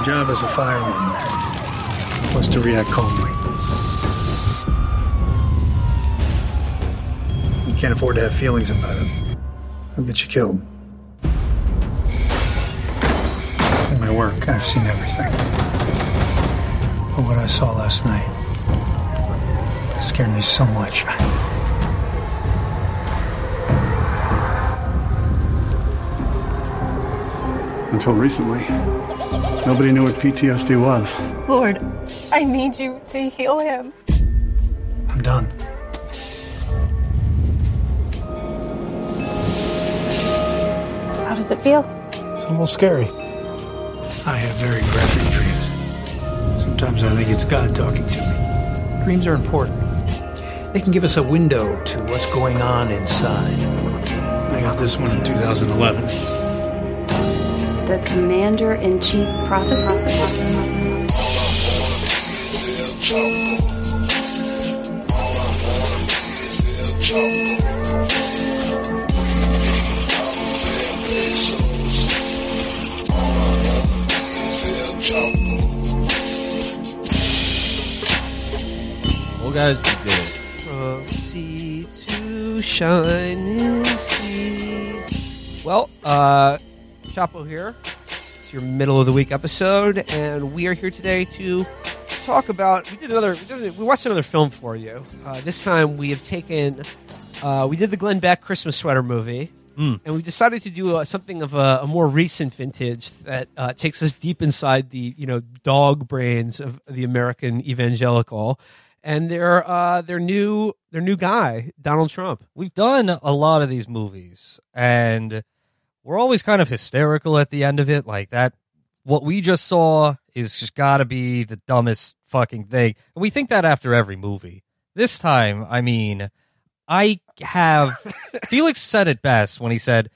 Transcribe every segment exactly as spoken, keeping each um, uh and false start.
My job as a fireman was to react calmly. You can't afford to have feelings about it. I'll get you killed. In my work, I've seen everything. But what I saw last night scared me so much. Until recently, nobody knew what P T S D was. Lord, I need you to heal him. I'm done. How does it feel? It's a little scary. I have very graphic dreams. Sometimes I think it's God talking to me. Dreams are important. They can give us a window to what's going on inside. I got this one in two thousand eleven. The Commander-in-Chief Prophecy. Well, guys, we did it. From sea to shining sea. Well, uh... Chapo here. It's your middle of the week episode, and we are here today to talk about. We did another. We, did, we watched another film for you. Uh, this time, we have taken. Uh, we did the Glenn Beck Christmas Sweater movie, mm. and we decided to do uh, something of a, a more recent vintage that uh, takes us deep inside the you know dog brains of the American evangelical, and their uh, their new their new guy, Donald Trump. We've done a lot of these movies, and we're always kind of hysterical at the end of it, like that. What we just saw is just got to be the dumbest fucking thing. And we think that after every movie. This time, I mean, I have... Felix said it best when he said,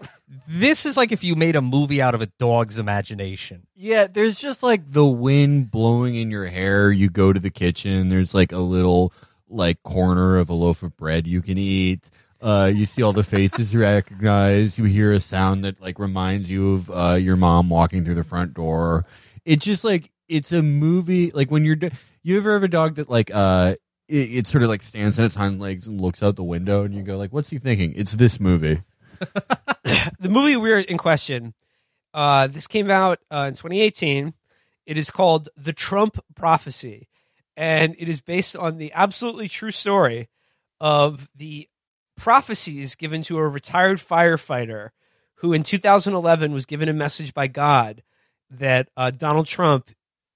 this is like if you made a movie out of a dog's imagination. Yeah, there's just like the wind blowing in your hair. You go to the kitchen. There's like a little like corner of a loaf of bread you can eat. Uh, you see all the faces you recognize. You hear a sound that like reminds you of uh, your mom walking through the front door. It's just like it's a movie. Like when you're, do- you ever have a dog that like uh, it, it sort of like stands on its hind legs and looks out the window, and you go like, "What's he thinking?" It's this movie. The movie we're in question. Uh, this came out uh, in twenty eighteen. It is called The Trump Prophecy, and it is based on the absolutely true story of the prophecies given to a retired firefighter who in two thousand eleven was given a message by God that uh, Donald Trump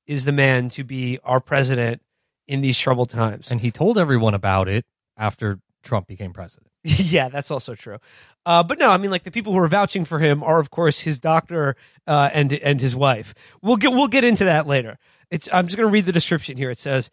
is the man to be our president in these troubled times. And he told everyone about it after Trump became president. Yeah, that's also true. Uh, but no, I mean, like the people who are vouching for him are, of course, his doctor uh, and and his wife. We'll get we'll get into that later. It's, I'm just going to read the description here. It says,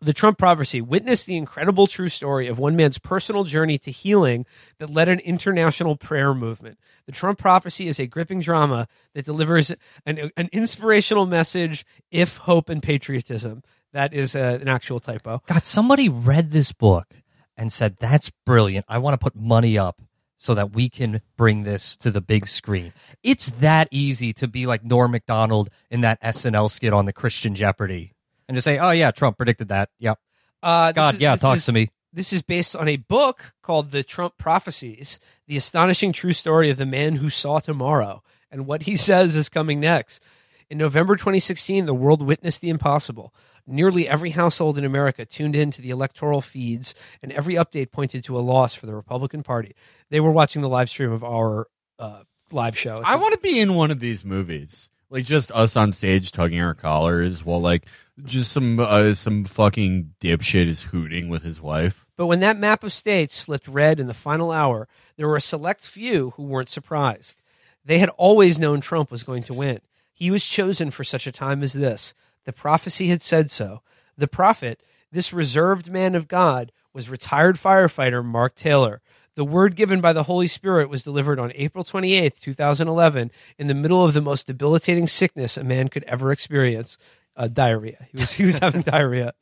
The Trump Prophecy, witnessed the incredible true story of one man's personal journey to healing that led an international prayer movement. The Trump Prophecy is a gripping drama that delivers an, an inspirational message, if hope and patriotism. That is uh, an actual typo. God, somebody read this book and said, that's brilliant. I want to put money up so that we can bring this to the big screen. It's that easy to be like Norm Macdonald in that S N L skit on the Christian Jeopardy. And just say, oh, yeah, Trump predicted that. Yep. Uh, God, is, yeah, talks is, to me. This is based on a book called The Trump Prophecies, The Astonishing True Story of the Man Who Saw Tomorrow and What He Says Is Coming Next. In November twenty sixteen, the world witnessed the impossible. Nearly every household in America tuned in to the electoral feeds, and every update pointed to a loss for the Republican Party. They were watching the live stream of our uh, live show. I, I want to be in one of these movies. Like, just us on stage tugging our collars while, like, just some uh, some fucking dipshit is hooting with his wife. But when that map of states flipped red in the final hour, there were a select few who weren't surprised. They had always known Trump was going to win. He was chosen for such a time as this. The prophecy had said so. The prophet, this reserved man of God, was retired firefighter Mark Taylor. The word given by the Holy Spirit was delivered on April twenty-eighth, two thousand eleven, in the middle of the most debilitating sickness a man could ever experience, uh, diarrhea. He was he was having diarrhea.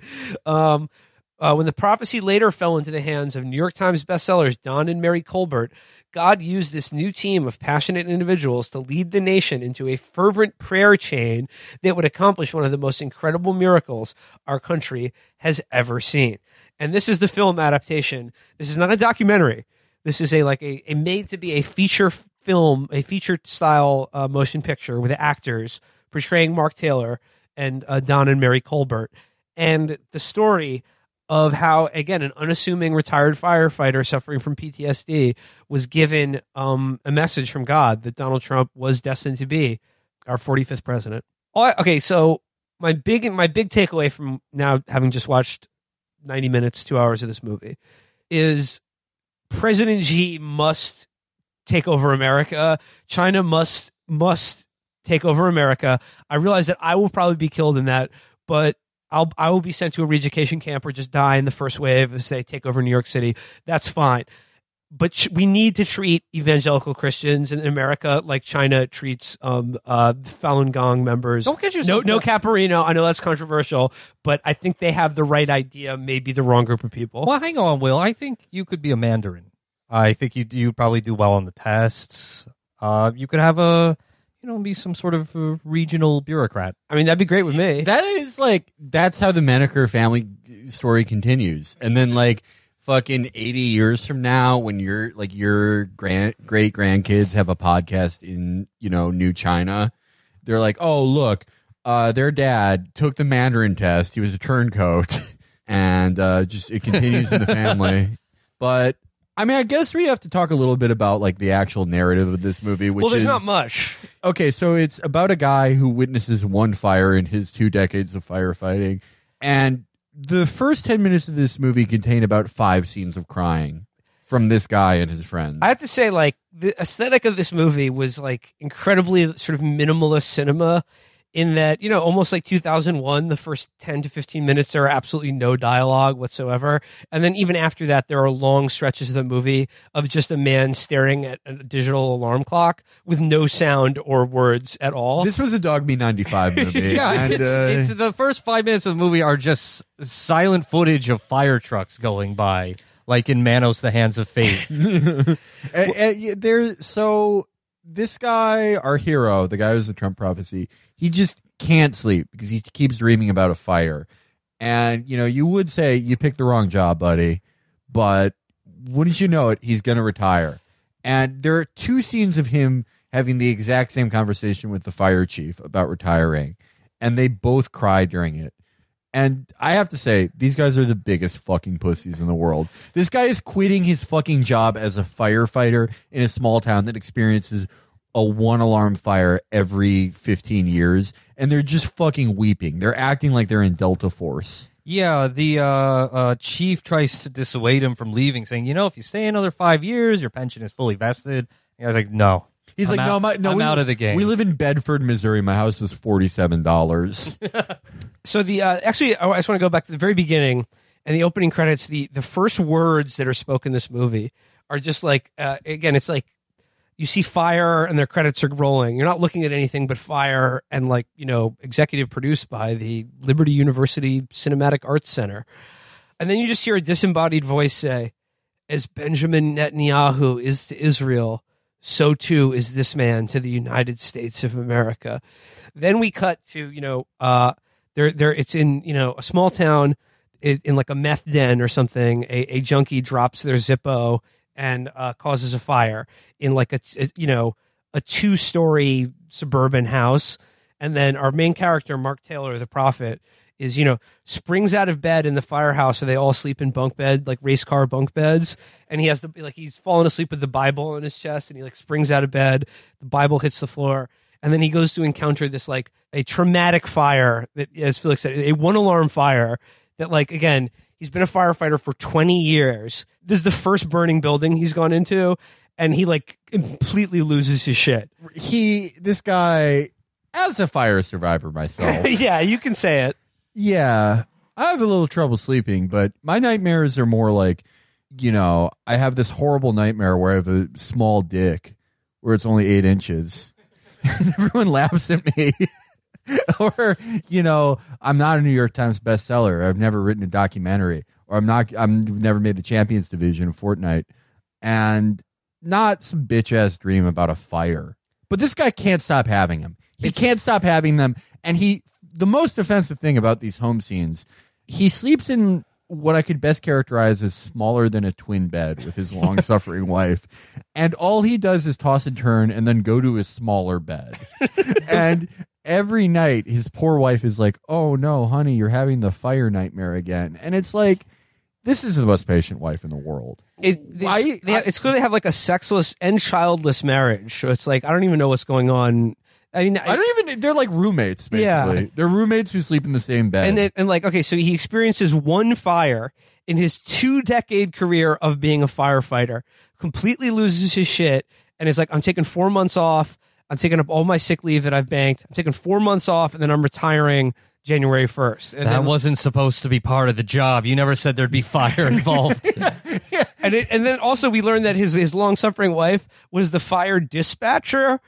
Um, Uh, when the prophecy later fell into the hands of New York Times bestsellers Don and Mary Colbert, God used this new team of passionate individuals to lead the nation into a fervent prayer chain that would accomplish one of the most incredible miracles our country has ever seen. And this is the film adaptation. This is not a documentary. This is a like a, a made to be a feature film, a feature style uh, motion picture with actors portraying Mark Taylor and uh, Don and Mary Colbert, and the story of how, again, an unassuming retired firefighter suffering from P T S D was given um, a message from God that Donald Trump was destined to be our forty-fifth president. All right, okay, so my big my big takeaway from now having just watched ninety minutes, two hours of this movie is President Xi must take over America. China must must take over America. I realize that I will probably be killed in that, but I'll, I will be sent to a re-education camp or just die in the first wave as they take over New York City. That's fine. But sh- we need to treat evangelical Christians in America like China treats um, uh, Falun Gong members. Don't get yourself no, no Caparino. I know that's controversial, but I think they have the right idea, maybe the wrong group of people. Well, hang on, Will. I think you could be a Mandarin. I think you you probably do well on the tests. Uh, you could have a... Don't be some sort of uh, regional bureaucrat. I mean, that'd be great with me. That is like, that's how the Menaker family story continues. And then like fucking eighty years from now, when you're like your grand, great grandkids have a podcast in, you know, New China, they're like, oh, look, uh, their dad took the Mandarin test. He was a turncoat and uh, just it continues in the family. But I mean, I guess we have to talk a little bit about like the actual narrative of this movie. Which well, there's is, not much. Okay, so it's about a guy who witnesses one fire in his two decades of firefighting. And the first ten minutes of this movie contain about five scenes of crying from this guy and his friends. I have to say, like, the aesthetic of this movie was like incredibly sort of minimalist cinema in that, you know, almost like two thousand one, the first ten to fifteen minutes, there are absolutely no dialogue whatsoever. And then even after that, there are long stretches of the movie of just a man staring at a digital alarm clock with no sound or words at all. This was a Dog Me ninety-five movie. yeah, and, it's, uh, it's the first five minutes of the movie are just silent footage of fire trucks going by, like in Manos, The Hands of Fate. and, and there, so... This guy, our hero, the guy who's the Trump prophecy, he just can't sleep because he keeps dreaming about a fire. And, you know, you would say you picked the wrong job, buddy, but wouldn't you know it, he's going to retire. And there are two scenes of him having the exact same conversation with the fire chief about retiring, and they both cry during it. And I have to say, these guys are the biggest fucking pussies in the world. This guy is quitting his fucking job as a firefighter in a small town that experiences a one-alarm fire every fifteen years, and they're just fucking weeping. They're acting like they're in Delta Force. Yeah, the uh, uh, chief tries to dissuade him from leaving, saying, you know, if you stay another five years, your pension is fully vested. And I was like, no. He's I'm like, out, no, my, no, I'm we, out of the game. We live in Bedford, Missouri. My house is forty-seven dollars. So the uh, actually, I just want to go back to the very beginning and the opening credits. The the first words that are spoken in this movie are just like uh, again, it's like you see fire and their credits are rolling. You're not looking at anything but fire and like you know, executive produced by the Liberty University Cinematic Arts Center, and then you just hear a disembodied voice say, "As Benjamin Netanyahu is to Israel, so too is this man to the United States of America." Then we cut to, you know, uh, there, there. It's in, you know, a small town in, in like a meth den or something. A, a junkie drops their Zippo and uh, causes a fire in like a, a, you know, a two-story suburban house. And then our main character, Mark Taylor, the prophet, is, you know, springs out of bed in the firehouse where they all sleep in bunk bed, like race car bunk beds. And he has the, like, he's fallen asleep with the Bible on his chest and he like springs out of bed. The Bible hits the floor. And then he goes to encounter this, like a traumatic fire that, as Felix said, a one alarm fire that, like, again, he's been a firefighter for twenty years. This is the first burning building he's gone into. And he like completely loses his shit. He, this guy, as a fire survivor myself. Yeah, you can say it. Yeah, I have a little trouble sleeping, but my nightmares are more like, you know, I have this horrible nightmare where I have a small dick where it's only eight inches and everyone laughs at me. Or, you know, I'm not a New York Times bestseller. I've never written a documentary. or I'm not, I'm never made the champions division of Fortnite, and not some bitch ass dream about a fire. But this guy can't stop having him. He it's, can't stop having them. And he, the most offensive thing about these home scenes, he sleeps in what I could best characterize as smaller than a twin bed with his long suffering wife. And all he does is toss and turn and then go to his smaller bed. And every night his poor wife is like, "Oh no, honey, you're having the fire nightmare again." And it's like, this is the most patient wife in the world. It, it's, I, they, it's clearly have like a sexless and childless marriage. So it's like, I don't even know what's going on. I mean, I, I don't even. They're like roommates, basically. Yeah. They're roommates who sleep in the same bed. And it, and like, okay, so he experiences one fire in his two-decade career of being a firefighter. Completely loses his shit and is like, "I'm taking four months off. I'm taking up all my sick leave that I've banked. I'm taking four months off, and then I'm retiring January first. And that then, wasn't supposed to be part of the job. You never said there'd be fire involved. yeah, yeah. And it, and then also we learned that his his long-suffering wife was the fire dispatcher.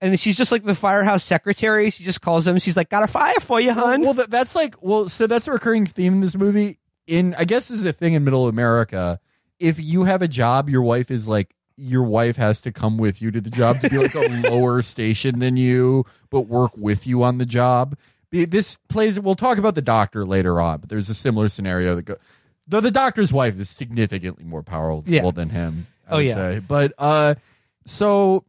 And she's just like the firehouse secretary. She just calls them. She's like, "Got a fire for you, hon." Well, that, that's like, well, so that's a recurring theme in this movie. In, I guess this is a thing in middle America. If you have a job, your wife is like, your wife has to come with you to the job to be like a lower station than you, but work with you on the job. This plays, we'll talk about the doctor later on, but there's a similar scenario that goes, though the doctor's wife is significantly more powerful yeah. than him. I oh, would yeah. say. But, uh, so.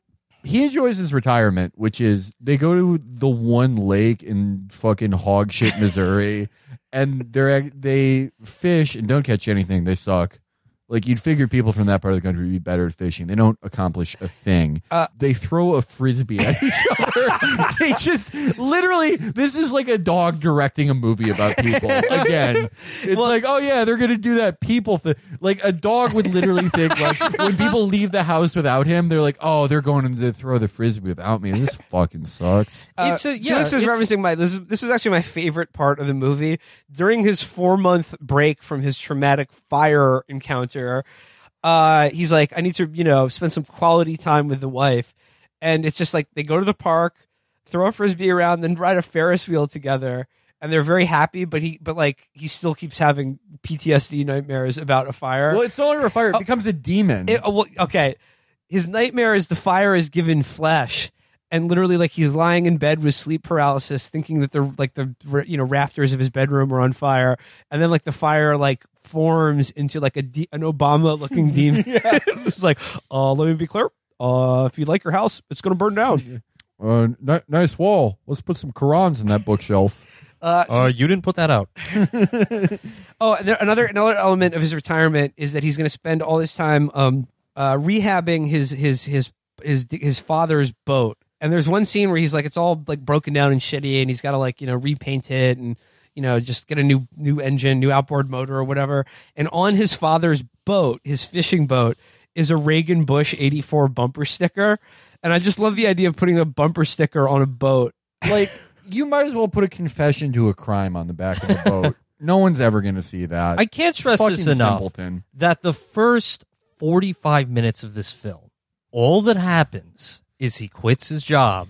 He enjoys his retirement, which is they go to the one lake in fucking hog shit, Missouri, and they they fish and don't catch anything. They suck. Like, you'd figure people from that part of the country would be better at fishing. They don't accomplish a thing. Uh, they throw a frisbee at each other. They just literally, this is like a dog directing a movie about people. Again, it's well, like, oh yeah, they're going to do that people thing. Like, a dog would literally think, like, when people leave the house without him, they're like, "Oh, they're going to throw the frisbee without me. This fucking sucks." Uh, it's a, yeah, Felix is referencing my, this is, this is actually my favorite part of the movie. During his four month break from his traumatic fire encounter, Uh, he's like, "I need to, you know, spend some quality time with the wife." And it's just like they go to the park, throw a frisbee around, then ride a Ferris wheel together, and they're very happy. But he, but like, he still keeps having P T S D nightmares about a fire. Well, it's no longer a fire; it uh, becomes a demon. It, well, okay, his nightmare is the fire is given flesh, and literally, like, he's lying in bed with sleep paralysis, thinking that the like the you know rafters of his bedroom are on fire, and then like the fire like. forms into like a de- an Obama looking demon. Yeah. It's like, uh, let me be clear. Uh, if you like your house, it's going to burn down. Uh, n- nice wall. Let's put some Qurans in that bookshelf. Uh, so- uh you didn't put that out. oh, there, another another element of his retirement is that he's going to spend all his time um uh rehabbing his his his his his father's boat. And there's one scene where he's like, it's all like broken down and shitty, and he's got to like you know repaint it and. You know, just get a new new engine, new outboard motor or whatever. And on his father's boat, his fishing boat, is a Reagan Bush eighty-four bumper sticker. And I just love the idea of putting a bumper sticker on a boat. Like, you might as well put a confession to a crime on the back of a boat. No one's ever going to see that. I can't stress Fucking this enough simpleton. That the first forty-five minutes of this film, all that happens is he quits his job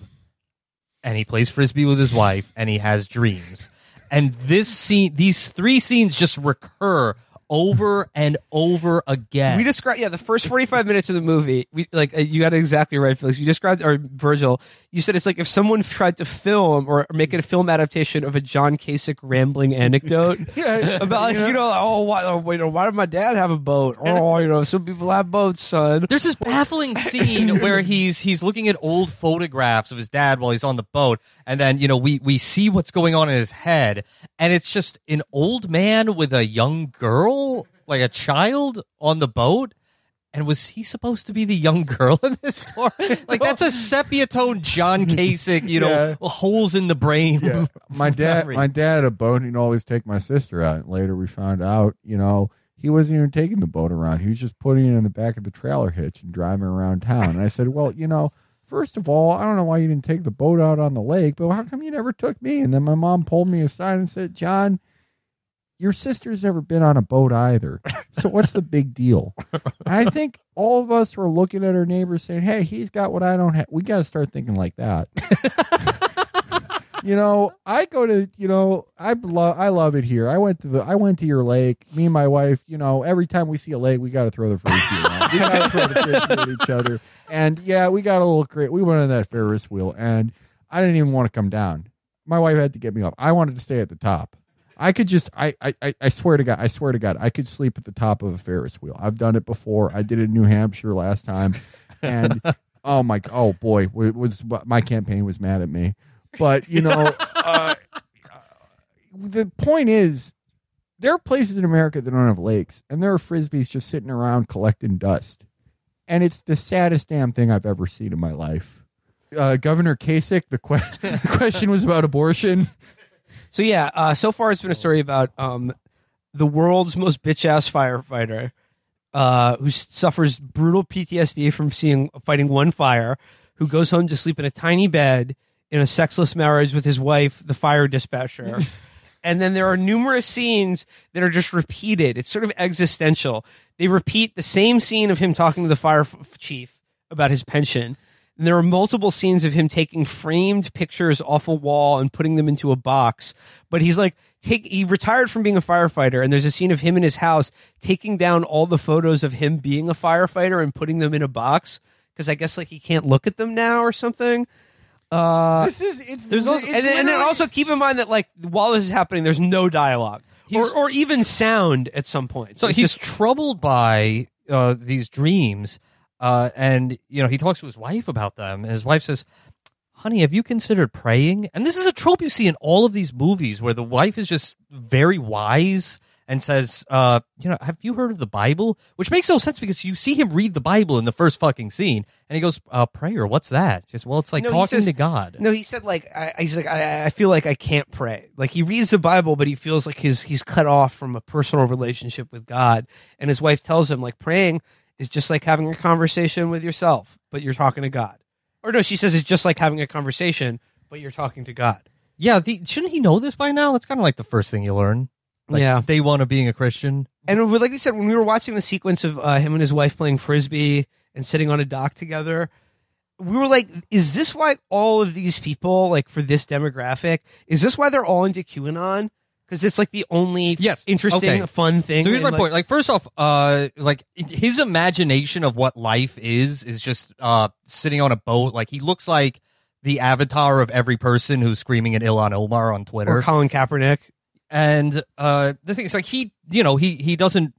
and he plays Frisbee with his wife and he has dreams. And this scene, these three scenes just recur over and over again. We described, yeah, the first forty-five minutes of the movie, we, like, you got it exactly right, Felix. You described, or Virgil, you said it's like if someone tried to film or make it a film adaptation of a John Kasich rambling anecdote yeah, about, like, yeah. you know, oh, why, oh, wait, why did my dad have a boat? Oh, you know, some people have boats, son. There's this baffling scene where he's he's looking at old photographs of his dad while he's on the boat, and then, you know, we, we see what's going on in his head, and it's just an old man with a young girl. Like a child on the boat, and was he supposed to be the young girl in this story? Like, that's a sepia tone John Kasich, you know, yeah. holes in the brain. Yeah. My dad, my dad, had a boat, and he'd always take my sister out. And later, we found out, you know, he wasn't even taking the boat around; he was just putting it in the back of the trailer hitch and driving around town. And I said, "Well, you know, first of all, I don't know why you didn't take the boat out on the lake, but how come you never took me?" And then my mom pulled me aside and said, "John, your sister's never been on a boat either. So what's the big deal?" I think all of us were looking at our neighbors saying, "Hey, he's got what I don't have." We got to start thinking like that. You know, I go to, you know, I love, I love it here. I went to the, I went to your lake. Me and my wife, you know, every time we see a lake, we got to throw the fish around. We got to throw the fish at each other. And yeah, we got a little crazy. We went on that Ferris wheel and I didn't even want to come down. My wife had to get me off. I wanted to stay at the top. I could just, I, I, I swear to God, I swear to God, I could sleep at the top of a Ferris wheel. I've done it before. I did it in New Hampshire last time. And oh my, oh boy, it was, my campaign was mad at me. But, you know, uh, the point is, there are places in America that don't have lakes, and there are Frisbees just sitting around collecting dust. And it's the saddest damn thing I've ever seen in my life. Uh, Governor Kasich, the, que- the question was about abortion. So, yeah, uh, so far it's been a story about um, the world's most bitch-ass firefighter uh, who suffers brutal P T S D from seeing fighting one fire, who goes home to sleep in a tiny bed in a sexless marriage with his wife, the fire dispatcher. And then there are numerous scenes that are just repeated. It's sort of existential. They repeat the same scene of him talking to the fire f- chief about his pension. And there are multiple scenes of him taking framed pictures off a wall and putting them into a box. But he's like, take, he retired from being a firefighter, and there's a scene of him in his house taking down all the photos of him being a firefighter and putting them in a box, because I guess like he can't look at them now or something. Uh, this is it's, there's also, it's and, and then also keep in mind that like while this is happening, there's no dialogue or, or even sound at some point. So, so he's just troubled by uh, these dreams, uh, and you know he talks to his wife about them, and his wife says, "Honey, have you considered praying?" And this is a trope you see in all of these movies where the wife is just very wise and says, uh, "You know, have you heard of the Bible?" Which makes no sense because you see him read the Bible in the first fucking scene, and he goes, uh, "Prayer? What's that?" She says, "Well, it's like no, talking says, to God." No, he said, "Like I, he's like I, I feel like I can't pray." Like he reads the Bible, but he feels like his he's cut off from a personal relationship with God. And his wife tells him, "Like praying is just like having a conversation with yourself, but you're talking to God." Or no, she says it's just like having a conversation, but you're talking to God. Yeah, the, shouldn't he know this by now? That's kind of like the first thing you learn. Like yeah. Day one of being a Christian. And like we said, when we were watching the sequence of uh, him and his wife playing Frisbee and sitting on a dock together, we were like, is this why all of these people, like for this demographic, is this why they're all into QAnon? Because it's like the only yes. interesting, okay. fun thing. So here's my like, point. Like, first off, uh, like his imagination of what life is, is just uh, sitting on a boat. Like he looks like the avatar of every person who's screaming at Ilhan Omar on Twitter. Or Colin Kaepernick. And uh, the thing is, like, he, you know, he, he doesn't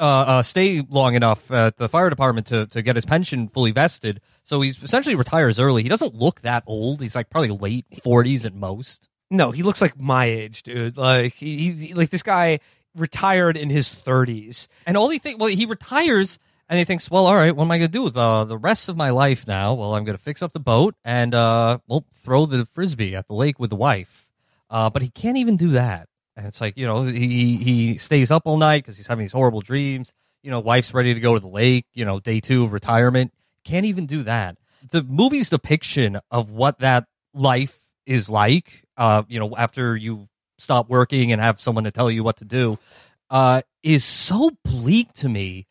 uh, uh, stay long enough at the fire department to, to get his pension fully vested. So he essentially retires early. He doesn't look that old. He's, like, probably late forties at most. No, he looks like my age, dude. Like, he, he like this guy retired in his thirties. And all he thinks, well, he retires, and he thinks, well, all right, what am I going to do with uh, the rest of my life now? Well, I'm going to fix up the boat and, uh, well, throw the Frisbee at the lake with the wife. Uh, but he can't even do that. And it's like, you know, he he stays up all night because he's having these horrible dreams. You know, wife's ready to go to the lake, you know, day two of retirement. Can't even do that. The movie's depiction of what that life is like, uh, you know, after you stop working and have someone to tell you what to do, uh, is so bleak to me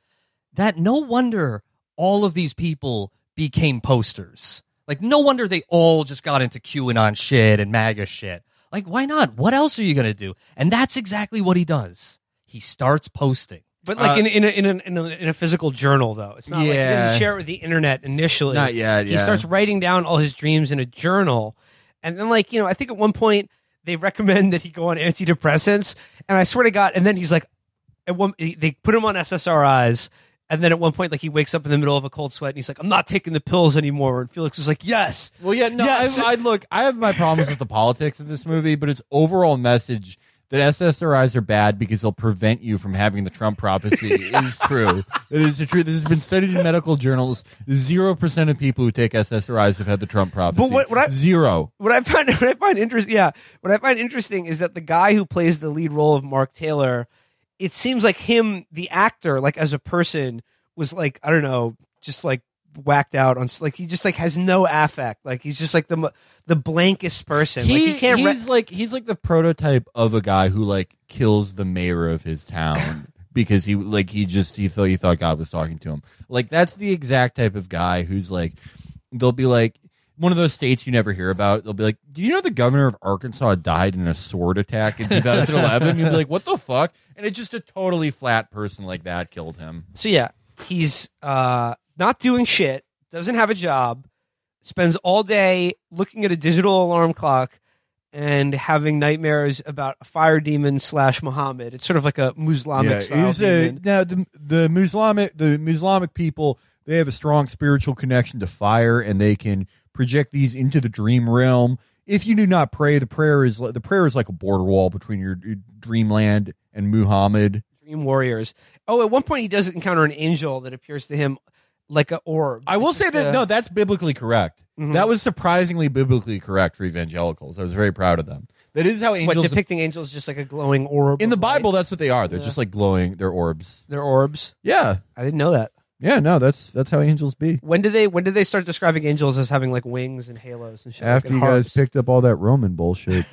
that no wonder all of these people became posters. Like, no wonder they all just got into QAnon shit and MAGA shit. Like, why not? What else are you going to do? And that's exactly what he does. He starts posting. But, like, uh, in, in, a, in, a, in, a, in a physical journal, though. It's not yeah. like he doesn't share it with the internet initially. Not yet, He yeah. starts writing down all his dreams in a journal. And then, like, you know, I think at one point they recommend that he go on antidepressants. And I swear to God, and then he's like, at one, they put him on S S R Is. And then at one point, like, he wakes up in the middle of a cold sweat, and he's like, I'm not taking the pills anymore. And Felix was like, yes. Well, yeah, no, yes. I, I look, I have my problems with the politics of this movie, but its overall message that S S R Is are bad because they'll prevent you from having the Trump prophecy is true. It is the truth. This has been studied in medical journals. Zero percent of people who take S S R Is have had the Trump prophecy. But what, what I, Zero. What I find, what I find interesting, yeah, what I find interesting is that the guy who plays the lead role of Mark Taylor, it seems like him, the actor, like as a person, was like, I don't know, just like whacked out on, like he just like has no affect, like he's just like the the blankest person. He, like, he can't. He's re- like he's like the prototype of a guy who like kills the mayor of his town because he like he just he thought he thought God was talking to him. Like that's the exact type of guy who's like they'll be like. one of those states you never hear about. They'll be like, do you know the governor of Arkansas died in a sword attack in two thousand eleven? You'll be like, what the fuck? And it's just a totally flat person like that killed him. So yeah, he's uh, not doing shit, doesn't have a job, spends all day looking at a digital alarm clock and having nightmares about a fire demon slash Muhammad. It's sort of like a Muslimic yeah, style demon. A, now, the, the, Muslimic, the Muslimic people, they have a strong spiritual connection to fire, and they can project these into the dream realm. If you do not pray, the prayer is the prayer is like a border wall between your dreamland and Muhammad. Dream warriors. Oh, at one point he does encounter an angel that appears to him like an orb. I will say that, uh, no, that's biblically correct. Mm-hmm. That was surprisingly biblically correct for evangelicals. I was very proud of them. That is how angels... What, depicting have, angels just like a glowing orb? In the Bible, light? That's what they are. They're yeah. just like glowing. They're orbs. They're orbs? Yeah. I didn't know that. Yeah, no, that's that's how angels be. When did they when did they start describing angels as having like wings and halos and shit? After like, and you harps? Guys picked up all that Roman bullshit.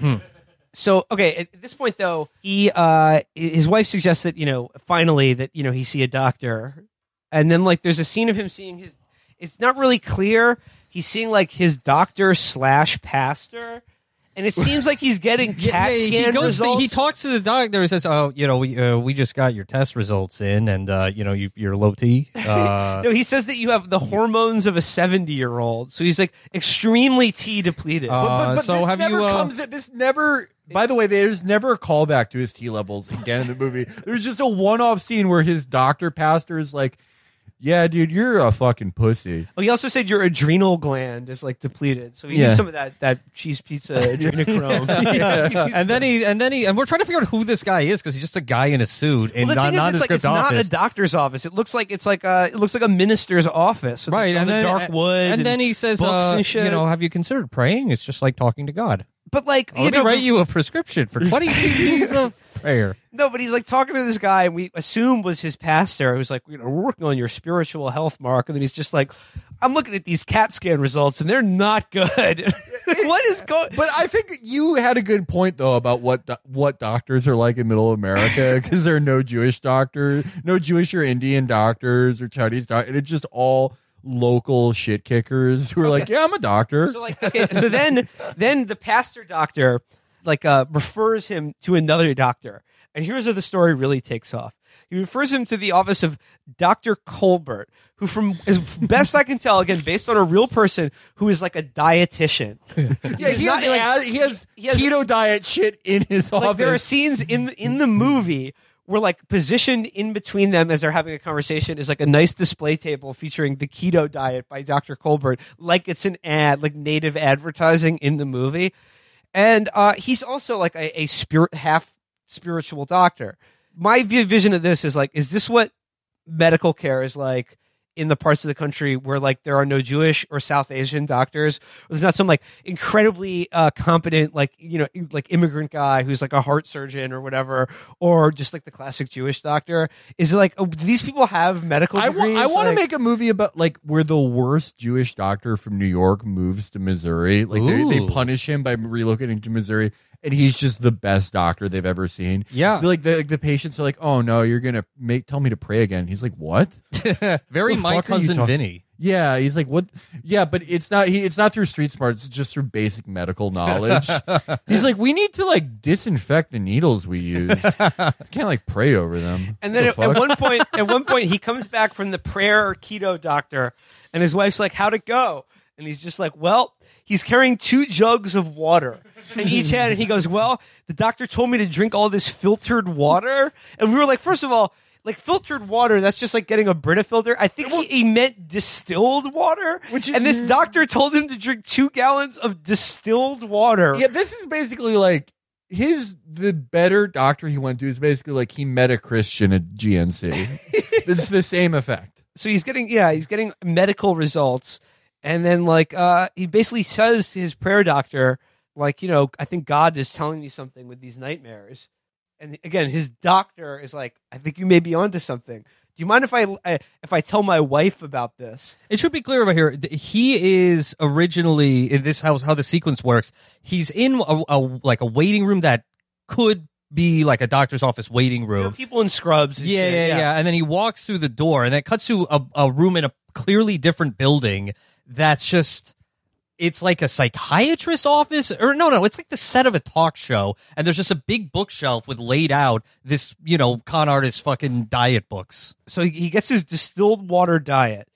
So, okay, at this point though, he uh, his wife suggests that, you know, finally that, you know, he see a doctor. And then like there's a scene of him seeing his it's not really clear. He's seeing like his doctor slash pastor. And it seems like he's getting CAT yeah, scan he goes results. To, he talks to the doctor and says, "Oh, you know, we uh, we just got your test results in, and uh, you know, you, you're low T." Uh, no, he says that you have the hormones of a seventy-year-old, so he's like extremely T depleted. Uh, but but, but so this have never you, uh, comes. At, this never. By the way, there's never a callback to his T levels again in the movie. There's just a one-off scene where his doctor pastor is like, yeah, dude, you're a fucking pussy. Oh, he also said your adrenal gland is like depleted, so he yeah. needs some of that, that cheese pizza adrenochrome. yeah. yeah. yeah. And then he and then he and we're trying to figure out who this guy is because he's just a guy in a suit and well, the not nondescript office. It's like, it's not a doctor's office. It looks like it's like a it looks like a minister's office, with right? All and the then, dark wood. And, and, and then he says, uh, and "You know, have you considered praying? It's just like talking to God." But like, oh, you let know, me write you a prescription for twenty cc's of prayer. No, but he's like talking to this guy, and we assume was his pastor. Who's like, you know, we're working on your spiritual health, Mark. And then he's just like, I'm looking at these CAT scan results, and they're not good. What is going? But I think you had a good point though about what do- what doctors are like in Middle America, because there are no Jewish doctors, no Jewish or Indian doctors or Chinese doctors, and it's just all local shit kickers who are okay. like, yeah, I'm a doctor. So like, okay, so then, then the pastor doctor like uh, refers him to another doctor, and here's where the story really takes off. He refers him to the office of Doctor Colbert, who, from as best I can tell, again based on a real person, who is like a dietitian. Yeah, he, not, has, like, he has he has keto diet shit in his like, office. There are scenes in in the movie. We're like positioned in between them as they're having a conversation is like a nice display table featuring the keto diet by Doctor Colbert, like it's an ad, like native advertising in the movie. And uh, he's also like a, a spirit, half spiritual doctor. My vision of this is like, is this what medical care is like in the parts of the country where like there are no Jewish or South Asian doctors? There's not some like incredibly uh, competent, like, you know, like immigrant guy who's like a heart surgeon or whatever, or just like the classic Jewish doctor. Is it like, oh, do these people have medical degrees? I, w- I want to like, make a movie about like where the worst Jewish doctor from New York moves to Missouri. Like they, they punish him by relocating to Missouri. And he's just the best doctor they've ever seen. Yeah, like the, like the patients are like, "Oh no, you're gonna make tell me to pray again." He's like, "What?" Very my cousin Vinny. Yeah, he's like, "What?" Yeah, but it's not. He, it's not through street smarts. It's just through basic medical knowledge. He's like, "We need to like disinfect the needles we use. I can't like pray over them." And then the at, at one point, at one point, he comes back from the prayer or keto doctor, and his wife's like, "How'd it go?" And he's just like, "Well." He's carrying two jugs of water in each hand, and he goes, well, the doctor told me to drink all this filtered water. And we were like, first of all, like filtered water, that's just like getting a Brita filter. I think he, he meant distilled water. Which is, and this doctor told him to drink two gallons of distilled water. Yeah, this is basically like his, the better doctor he went to is basically like he met a Christian at G N C. It's the same effect. So he's getting, yeah, he's getting medical results. And then, like, uh, he basically says to his prayer doctor, like, you know, I think God is telling me something with these nightmares. And again, his doctor is like, I think you may be onto something. Do you mind if I, I if I tell my wife about this? It should be clear about here. He is originally in this house. How the sequence works? He's in a, a like a waiting room that could be like a doctor's office waiting room. You know, people in scrubs. And yeah, shit. yeah, yeah, yeah. And then he walks through the door, and that cuts to a, a room in a clearly different building. That's just it's like a psychiatrist's office, or no, no, it's like the set of a talk show, and there's just a big bookshelf with laid out this, you know, con artist fucking diet books. So he gets his distilled water diet,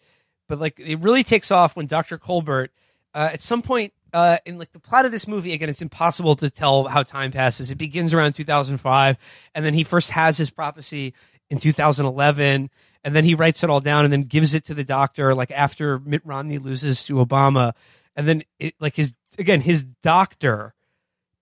but like it really takes off when Doctor Colbert, uh, at some point uh, in like the plot of this movie, again, it's impossible to tell how time passes. It begins around two thousand five, and then he first has his prophecy in two thousand eleven. And then he writes it all down and then gives it to the doctor, like after Mitt Romney loses to Obama. And then, it, like, his, again, his doctor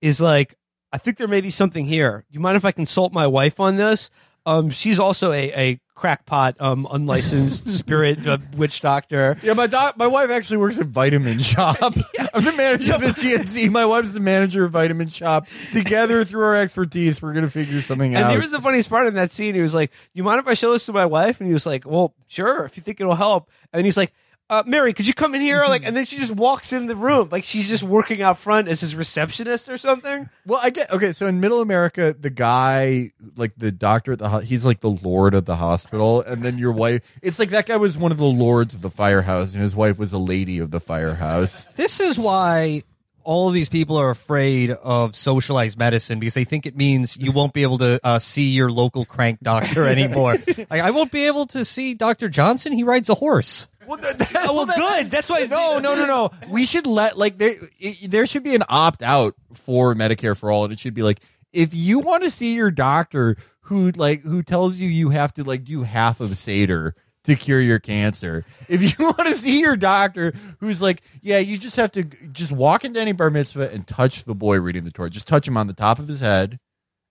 is like, I think there may be something here. You mind if I consult my wife on this? Um, she's also a, a crackpot, um, unlicensed spirit uh, witch doctor. Yeah, my doc, my wife actually works at Vitamin Shop. Yeah. I'm the manager yeah. of this G N C. My wife's the manager of Vitamin Shop. Together, through our expertise, we're going to figure something and out. And there was the funniest part in that scene. He was like, you mind if I show this to my wife? And he was like, well, sure, if you think it'll help. And he's like, Uh, Mary, could you come in here? Like, and then she just walks in the room, like she's just working out front as his receptionist or something. Well, I get okay. So in Middle America, the guy, like the doctor at the ho- he's like the lord of the hospital, and then your wife, it's like that guy was one of the lords of the firehouse, and his wife was a lady of the firehouse. This is why all of these people are afraid of socialized medicine, because they think it means you won't be able to uh, see your local crank doctor anymore. Like, I won't be able to see Doctor Johnson. He rides a horse. Well, that, that, oh, well, that, good. That's why. No, no, no, no. We should let like there. It, there should be an opt out for Medicare for All, and it should be like, if you want to see your doctor who like who tells you you have to like do half of Seder to cure your cancer. If you want to see your doctor who's like, yeah, you just have to just walk into any bar mitzvah and touch the boy reading the Torah. Just touch him on the top of his head,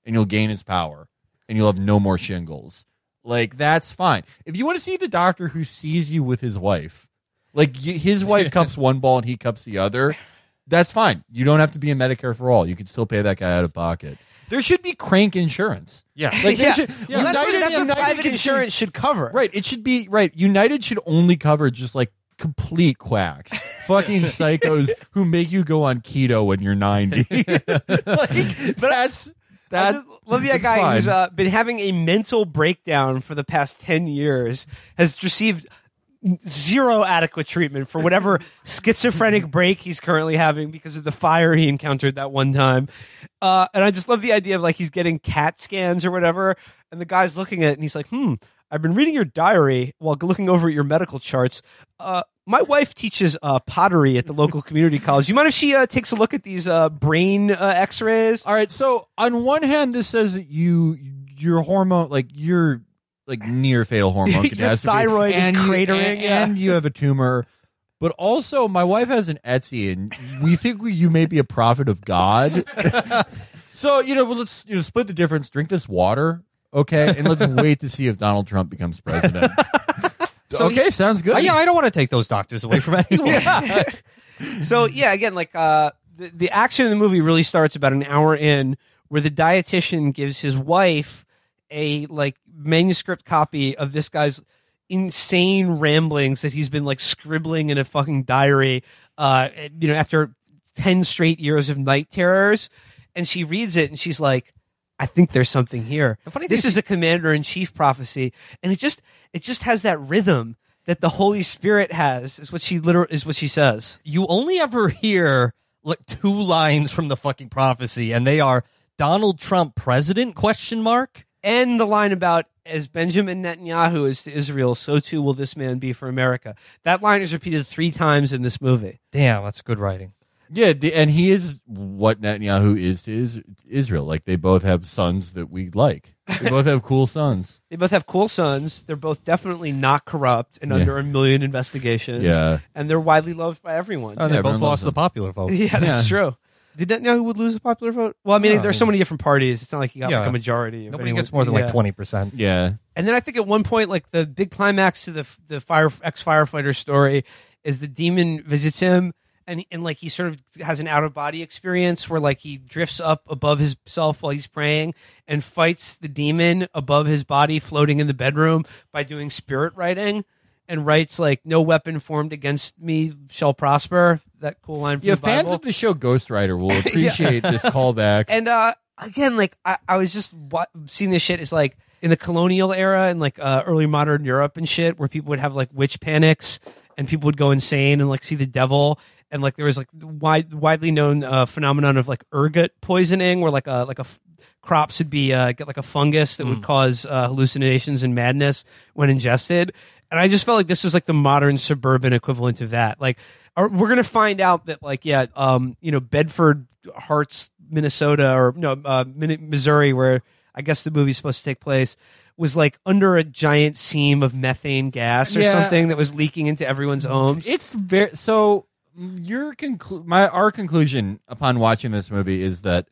and you'll gain his power, and you'll have no more shingles. Like, that's fine. If you want to see the doctor who sees you with his wife, like his wife cups one ball and he cups the other, that's fine. You don't have to be in Medicare for All. You can still pay that guy out of pocket. There should be crank insurance. Yeah. Like, yeah. Should, yeah. United, that's what, that's United, what private insurance should, should cover. Right. It should be, right. United should only cover just like complete quacks, fucking psychos who make you go on keto when you're ninety. Like, that's. That, I just love that guy fine. who's uh, been having a mental breakdown for the past ten years, has received zero adequate treatment for whatever schizophrenic break he's currently having because of the fire he encountered that one time. Uh, and I just love the idea of like he's getting CAT scans or whatever, and the guy's looking at it and he's like, hmm, I've been reading your diary while looking over at your medical charts. Uh, my wife teaches uh, pottery at the local community college. You mind if she uh, takes a look at these uh, brain uh, X-rays? All right. So on one hand, this says that you your hormone, like your like near fatal hormone catastrophe, your thyroid is cratering, you, and, yeah. and you have a tumor. But also, my wife has an Etsy, and we think we, you may be a prophet of God. So you know, well, let's you know, split the difference. Drink this water. Okay, and let's wait to see if Donald Trump becomes president. So okay, he, sounds good. So, yeah, I don't want to take those doctors away from anyone. Yeah. So, yeah, again, like uh, the, the action in the movie really starts about an hour in, where the dietitian gives his wife a like manuscript copy of this guy's insane ramblings that he's been like scribbling in a fucking diary, uh, you know, after ten straight years of night terrors, and she reads it and she's like, I think there's something here. The funny thing this is, is a commander-in-chief prophecy, and it just it just has that rhythm that the Holy Spirit has. Is what she liter- is what she says. You only ever hear like two lines from the fucking prophecy, and they are Donald Trump president question mark, and the line about as Benjamin Netanyahu is to Israel, so too will this man be for America. That line is repeated three times in this movie. Damn, that's good writing. Yeah, the, and he is what Netanyahu is to is, Israel. Like, they both have sons that we like. They both have cool sons. They both have cool sons. They're both definitely not corrupt and yeah. under a million investigations. Yeah. And they're widely loved by everyone. Oh, and they yeah, both lost them. the popular vote. Yeah, that's yeah. true. Did Netanyahu would lose the popular vote? Well, I mean, no. there's so many different parties. It's not like he got yeah. like a majority. Nobody anyone, gets more than yeah. like twenty percent. Yeah. And then I think at one point, like, the big climax to the, the fire ex-firefighter story is the demon visits him. And, and like he sort of has an out of body experience where like he drifts up above himself while he's praying and fights the demon above his body floating in the bedroom by doing spirit writing, and writes like, no weapon formed against me shall prosper. That cool line from yeah, the Bible. Yeah, fans of the show Ghost Rider will appreciate yeah. this callback. And uh, again, like I, I was just wa- seeing this shit is like in the colonial era and like uh, early modern Europe and shit, where people would have like witch panics and people would go insane and like see the devil. and like there was like wide, widely known uh, phenomenon of like ergot poisoning, where like a like a f- crops would be uh, get like a fungus that mm. would cause uh, hallucinations and madness when ingested. And I just felt like this was like the modern suburban equivalent of that. Like are, we're gonna find out that like yeah, um, you know, Bedford Hearts, Minnesota, or no, uh, Missouri, where I guess the movie's supposed to take place, was like under a giant seam of methane gas or yeah. something that was leaking into everyone's homes. It's very so. Your conclu- my our conclusion upon watching this movie is that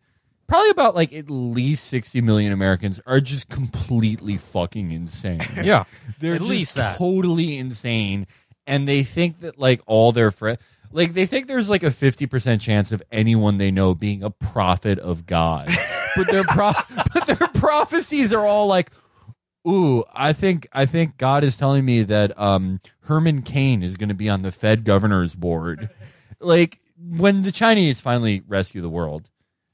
probably about like at least sixty million Americans are just completely fucking insane. Yeah, they're at just least that. Totally insane, and they think that like all their friends. Like, they think there's, like, a fifty percent chance of anyone they know being a prophet of God. But their pro- but their prophecies are all like, ooh, I think I think God is telling me that um, Herman Cain is going to be on the Fed governor's board. Like, when the Chinese finally rescue the world,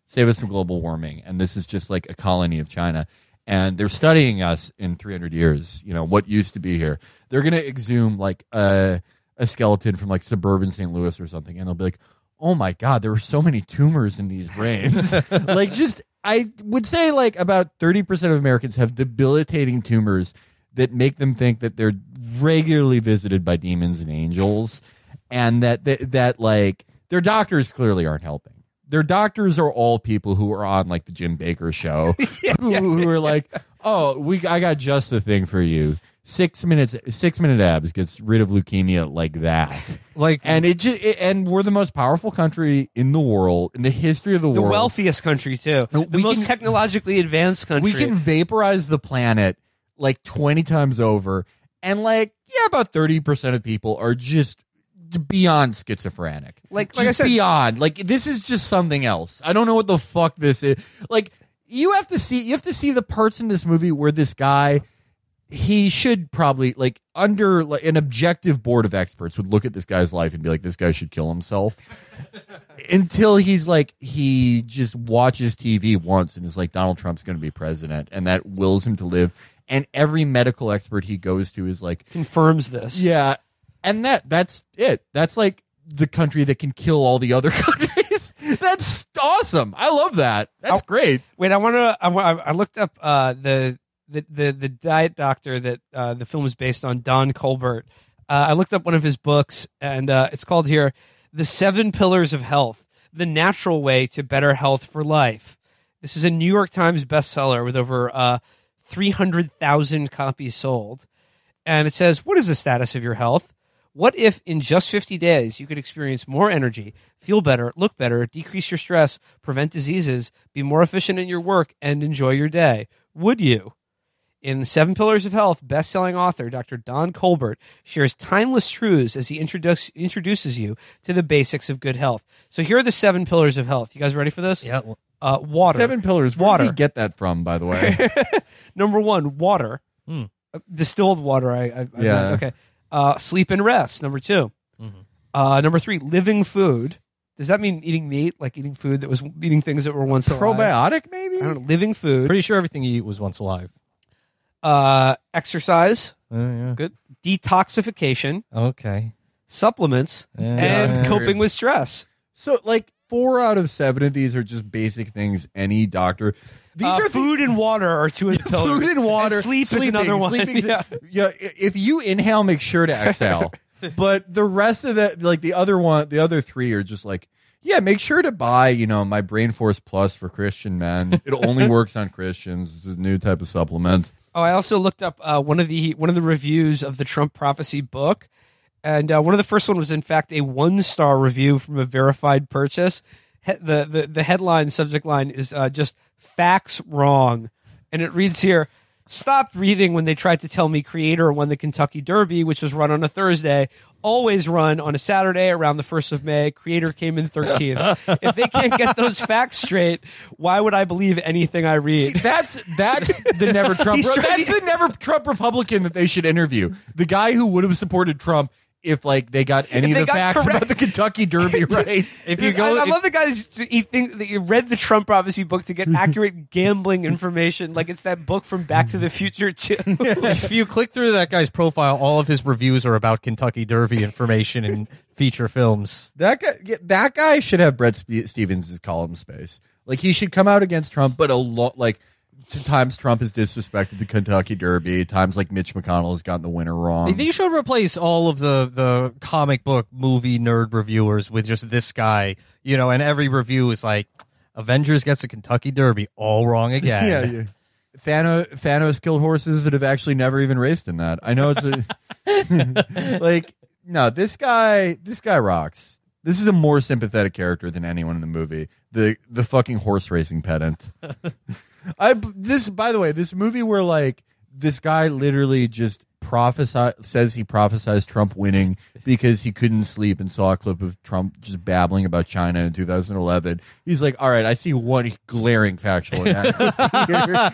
save us from global warming, and this is just, like, a colony of China, and they're studying us in three hundred years, you know, what used to be here, they're going to exhume, like, a... a skeleton from like suburban Saint Louis or something, and they'll be like, oh my God, there were so many tumors in these brains. Like, just, I would say like about thirty percent of Americans have debilitating tumors that make them think that they're regularly visited by demons and angels, and that, that, that like their doctors clearly aren't helping. Their doctors are all people who are on like the Jim Bakker show yeah, who, yeah, who are like, oh, we, I got just the thing for you. Six minutes, six minute abs gets rid of leukemia like that. Like, and it, just, it and we're the most powerful country in the world, in the history of the, the world, the wealthiest country too, the most can, technologically advanced country. We can vaporize the planet like twenty times over, and like yeah, about thirty percent of people are just beyond schizophrenic. Like, like just I said, beyond. Like, this is just something else. I don't know what the fuck this is. Like, you have to see, you have to see the parts in this movie where this guy. He should probably, like, under like, an objective board of experts would look at this guy's life and be like, this guy should kill himself. Until he's like, he just watches T V once and is like, Donald Trump's going to be president. And that wills him to live. And every medical expert he goes to is like... confirms this. Yeah. And that that's it. That's like the country that can kill all the other countries. That's awesome. I love that. That's I, great. Wait, I want to... I, I looked up uh, the... The, the the diet doctor that uh, the film is based on, Don Colbert. Uh, I looked up one of his books, and uh, it's called here, The Seven Pillars of Health, The Natural Way to Better Health for Life. This is a New York Times bestseller with over uh, three hundred thousand copies sold. And it says, what is the status of your health? What if in just fifty days you could experience more energy, feel better, look better, decrease your stress, prevent diseases, be more efficient in your work, and enjoy your day? Would you? In The Seven Pillars of Health, best-selling author Doctor Don Colbert shares timeless truths as he introduce, introduces you to the basics of good health. So here are the seven pillars of health. You guys ready for this? Yeah. Uh, water. Seven pillars. Water. Where did he get that from, by the way? Number one, water. Hmm. Uh, distilled water. I, I, I yeah. Mean, okay. Uh, sleep and rest. Number two. Mm-hmm. Uh, number three, living food. Does that mean eating meat? Like eating food that was eating things that were once probiotic, alive? Probiotic, maybe? I don't know. Living food. Pretty sure everything you eat was once alive. Uh, exercise, uh, yeah. Good. Detoxification, okay. Supplements, yeah, and yeah, coping yeah. with stress. So, like four out of seven of these are just basic things any doctor. These uh, are food th- and water are two of the pillars. Food and water, and sleep is another one. Yeah. yeah, if you inhale, make sure to exhale. But the rest of that, like the other one, the other three are just like. Yeah, make sure to buy, you know, my Brain Force Plus for Christian men. It only works on Christians. It's a new type of supplement. Oh, I also looked up uh, one of the one of the reviews of the Trump Prophecy book, and uh, one of the first one was in fact a one star review from a verified purchase. He- the, the the headline subject line is uh, just facts wrong, and it reads here. Stopped reading when they tried to tell me Creator won the Kentucky Derby, which was run on a Thursday. Always run on a Saturday around the first of May. Creator came in thirteenth. If they can't get those facts straight, why would I believe anything I read? See, that's that's the never Trump. Re- that's the never Trump Republican that they should interview. The guy who would have supported Trump if like they got any of the facts correct. about the Kentucky Derby right. If you go, I, I love if, the guys he think that you read the Trump prophecy book to get accurate gambling information. Like it's that book from Back to the Future too. If you click through that guy's profile, all of his reviews are about Kentucky Derby information and feature films. That guy, that guy should have Bret Stevens' column space. Like he should come out against Trump, but a lot like. Times Trump has disrespected the Kentucky Derby. Times like Mitch McConnell has gotten the winner wrong. You should replace all of the, the comic book movie nerd reviewers with just this guy, you know, and every review is like, Avengers gets the Kentucky Derby all wrong again. Yeah, yeah. Thanos, Thanos killed horses that have actually never even raced in that. I know it's a, like, no, this guy, this guy rocks. This is a more sympathetic character than anyone in the movie. The, the fucking horse racing pedant. I this by the way, this movie where like this guy literally just prophesy says he prophesized Trump winning because he couldn't sleep and saw a clip of Trump just babbling about China in two thousand eleven. He's like, all right, I see one glaring factual inaccuracy here.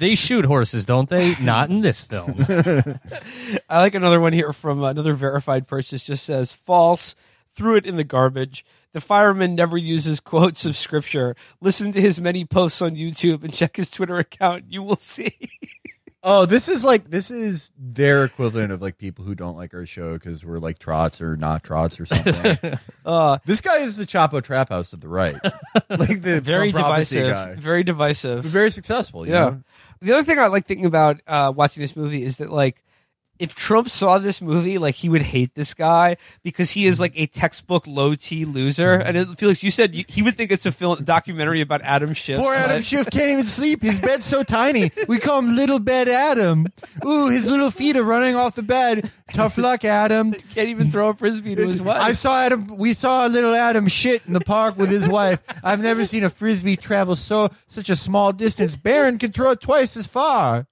They shoot horses, don't they? Not in this film. I like another one here from another verified purchase. Just says false. Threw it in the garbage. The fireman never uses quotes of scripture. Listen to his many posts on YouTube and check his Twitter account. You will see. Oh, this is like, this is their equivalent of like people who don't like our show because we're like trots or not trots or something. uh, this guy is the Chapo Trap House of the right. Like the very divisive guy. Very divisive. But very successful. You yeah. know? The other thing I like thinking about uh, watching this movie is that like, if Trump saw this movie, like he would hate this guy because he is like a textbook low T loser. And it, Felix, you said you, he would think it's a film documentary about Adam Schiff. Poor Adam but... Schiff can't even sleep. His bed's so tiny. We call him Little Bed Adam. Ooh, his little feet are running off the bed. Tough luck, Adam. Can't even throw a frisbee to his wife. I saw Adam. We saw little Adam shit in the park with his wife. I've never seen a frisbee travel so such a small distance. Barron can throw it twice as far.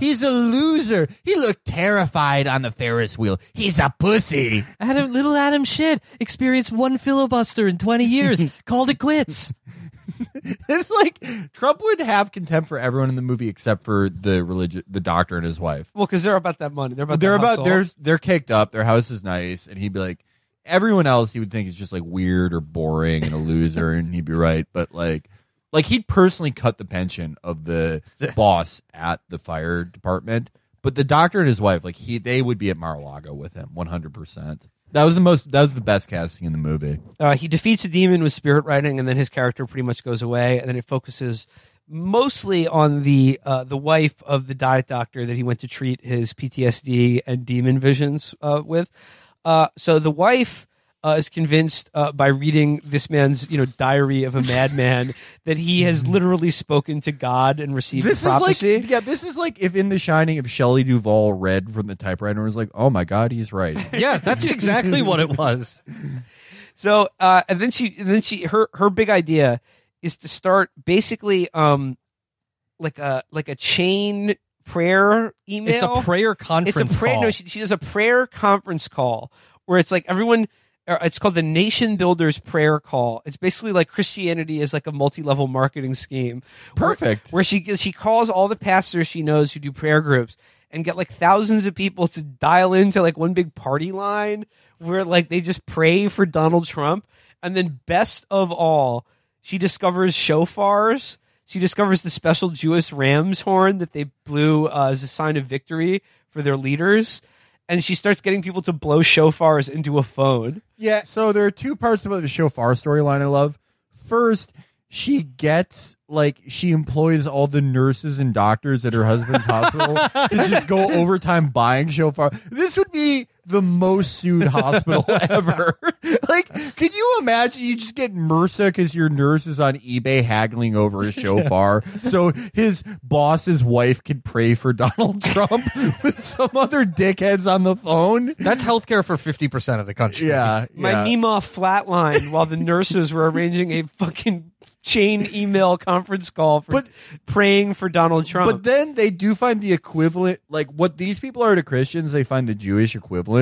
He's a loser. He looked terrified on the Ferris wheel. He's a pussy. Adam, little Adam shit experienced one filibuster in twenty years. Called it quits. It's like Trump would have contempt for everyone in the movie except for the religious, the doctor and his wife. Well, because they're about that money. They're about. They're about. They're they're caked up. Their house is nice, and he'd be like, everyone else he would think is just like weird or boring and a loser, and he'd be right. But like. Like, he'd personally cut the pension of the boss at the fire department. But the doctor and his wife, like, he they would be at Mar-a-Lago with him, one hundred percent. That was the most. That was the best casting in the movie. Uh, he defeats a demon with spirit writing, and then his character pretty much goes away. And then it focuses mostly on the uh, the wife of the diet doctor that he went to treat his P T S D and demon visions uh, with. Uh, so the wife... Uh, is convinced uh, by reading this man's, you know, diary of a madman that he has literally spoken to God and received this the prophecy. Is like, yeah, this is like if in The Shining, if Shelley Duvall read from the typewriter and was like, "Oh my God, he's right." Yeah, that's exactly what it was. So, uh, and then she, and then she, her, her big idea is to start basically, um, like a like a chain prayer email. It's a prayer conference. It's a prayer. No, she, she does a prayer conference call where it's like everyone. It's called the Nation Builders Prayer Call. It's basically like Christianity is like a multi-level marketing scheme. Perfect. Where, where she she calls all the pastors she knows who do prayer groups and get like thousands of people to dial into like one big party line where like they just pray for Donald Trump. And then best of all, she discovers shofars. She discovers the special Jewish ram's horn that they blew uh, as a sign of victory for their leaders. And she starts getting people to blow shofars into a phone. Yeah, so there are two parts about the shofar storyline I love. First, she gets, like, she employs all the nurses and doctors at her husband's hospital to just go overtime buying shofar. This would be the most sued hospital ever. Like, could you imagine you just get MRSA because your nurse is on eBay haggling over a shofar yeah. so his boss's wife could pray for Donald Trump with some other dickheads on the phone? That's healthcare for fifty percent of the country. Yeah. yeah. My Mima flatlined while the nurses were arranging a fucking chain email conference call for but, praying for Donald Trump. But then they do find the equivalent, like what these people are to Christians, they find the Jewish equivalent.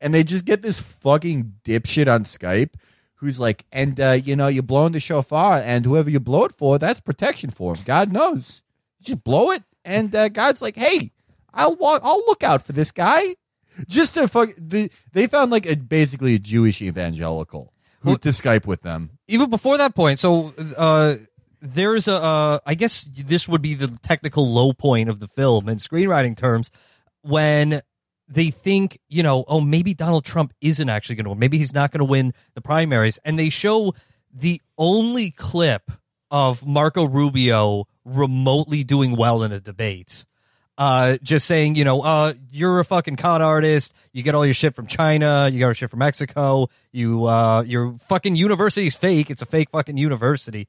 And they just get this fucking dipshit on Skype who's like, and, uh, you know, you're blowing the shofar, and whoever you blow it for, that's protection for him. God knows. Just blow it. And uh, God's like, hey, I'll walk, I'll look out for this guy. Just a fuck. The, they found like a basically a Jewish evangelical who well, to Skype with them. Even before that point, so uh, there's a. Uh, I guess this would be the technical low point of the film in screenwriting terms when they think, you know, oh, maybe Donald Trump isn't actually going to win. Maybe he's not going to win the primaries, and they show the only clip of Marco Rubio remotely doing well in a debate. Uh, just saying, you know, uh, you're a fucking con artist. You get all your shit from China. You got your shit from Mexico. You, uh, your fucking university's fake. It's a fake fucking university.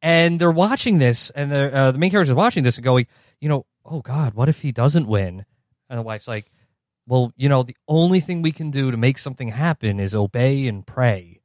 And they're watching this, and uh, the main character is watching this and going, you know, oh God, what if he doesn't win? And the wife's like, well, you know, the only thing we can do to make something happen is obey and pray.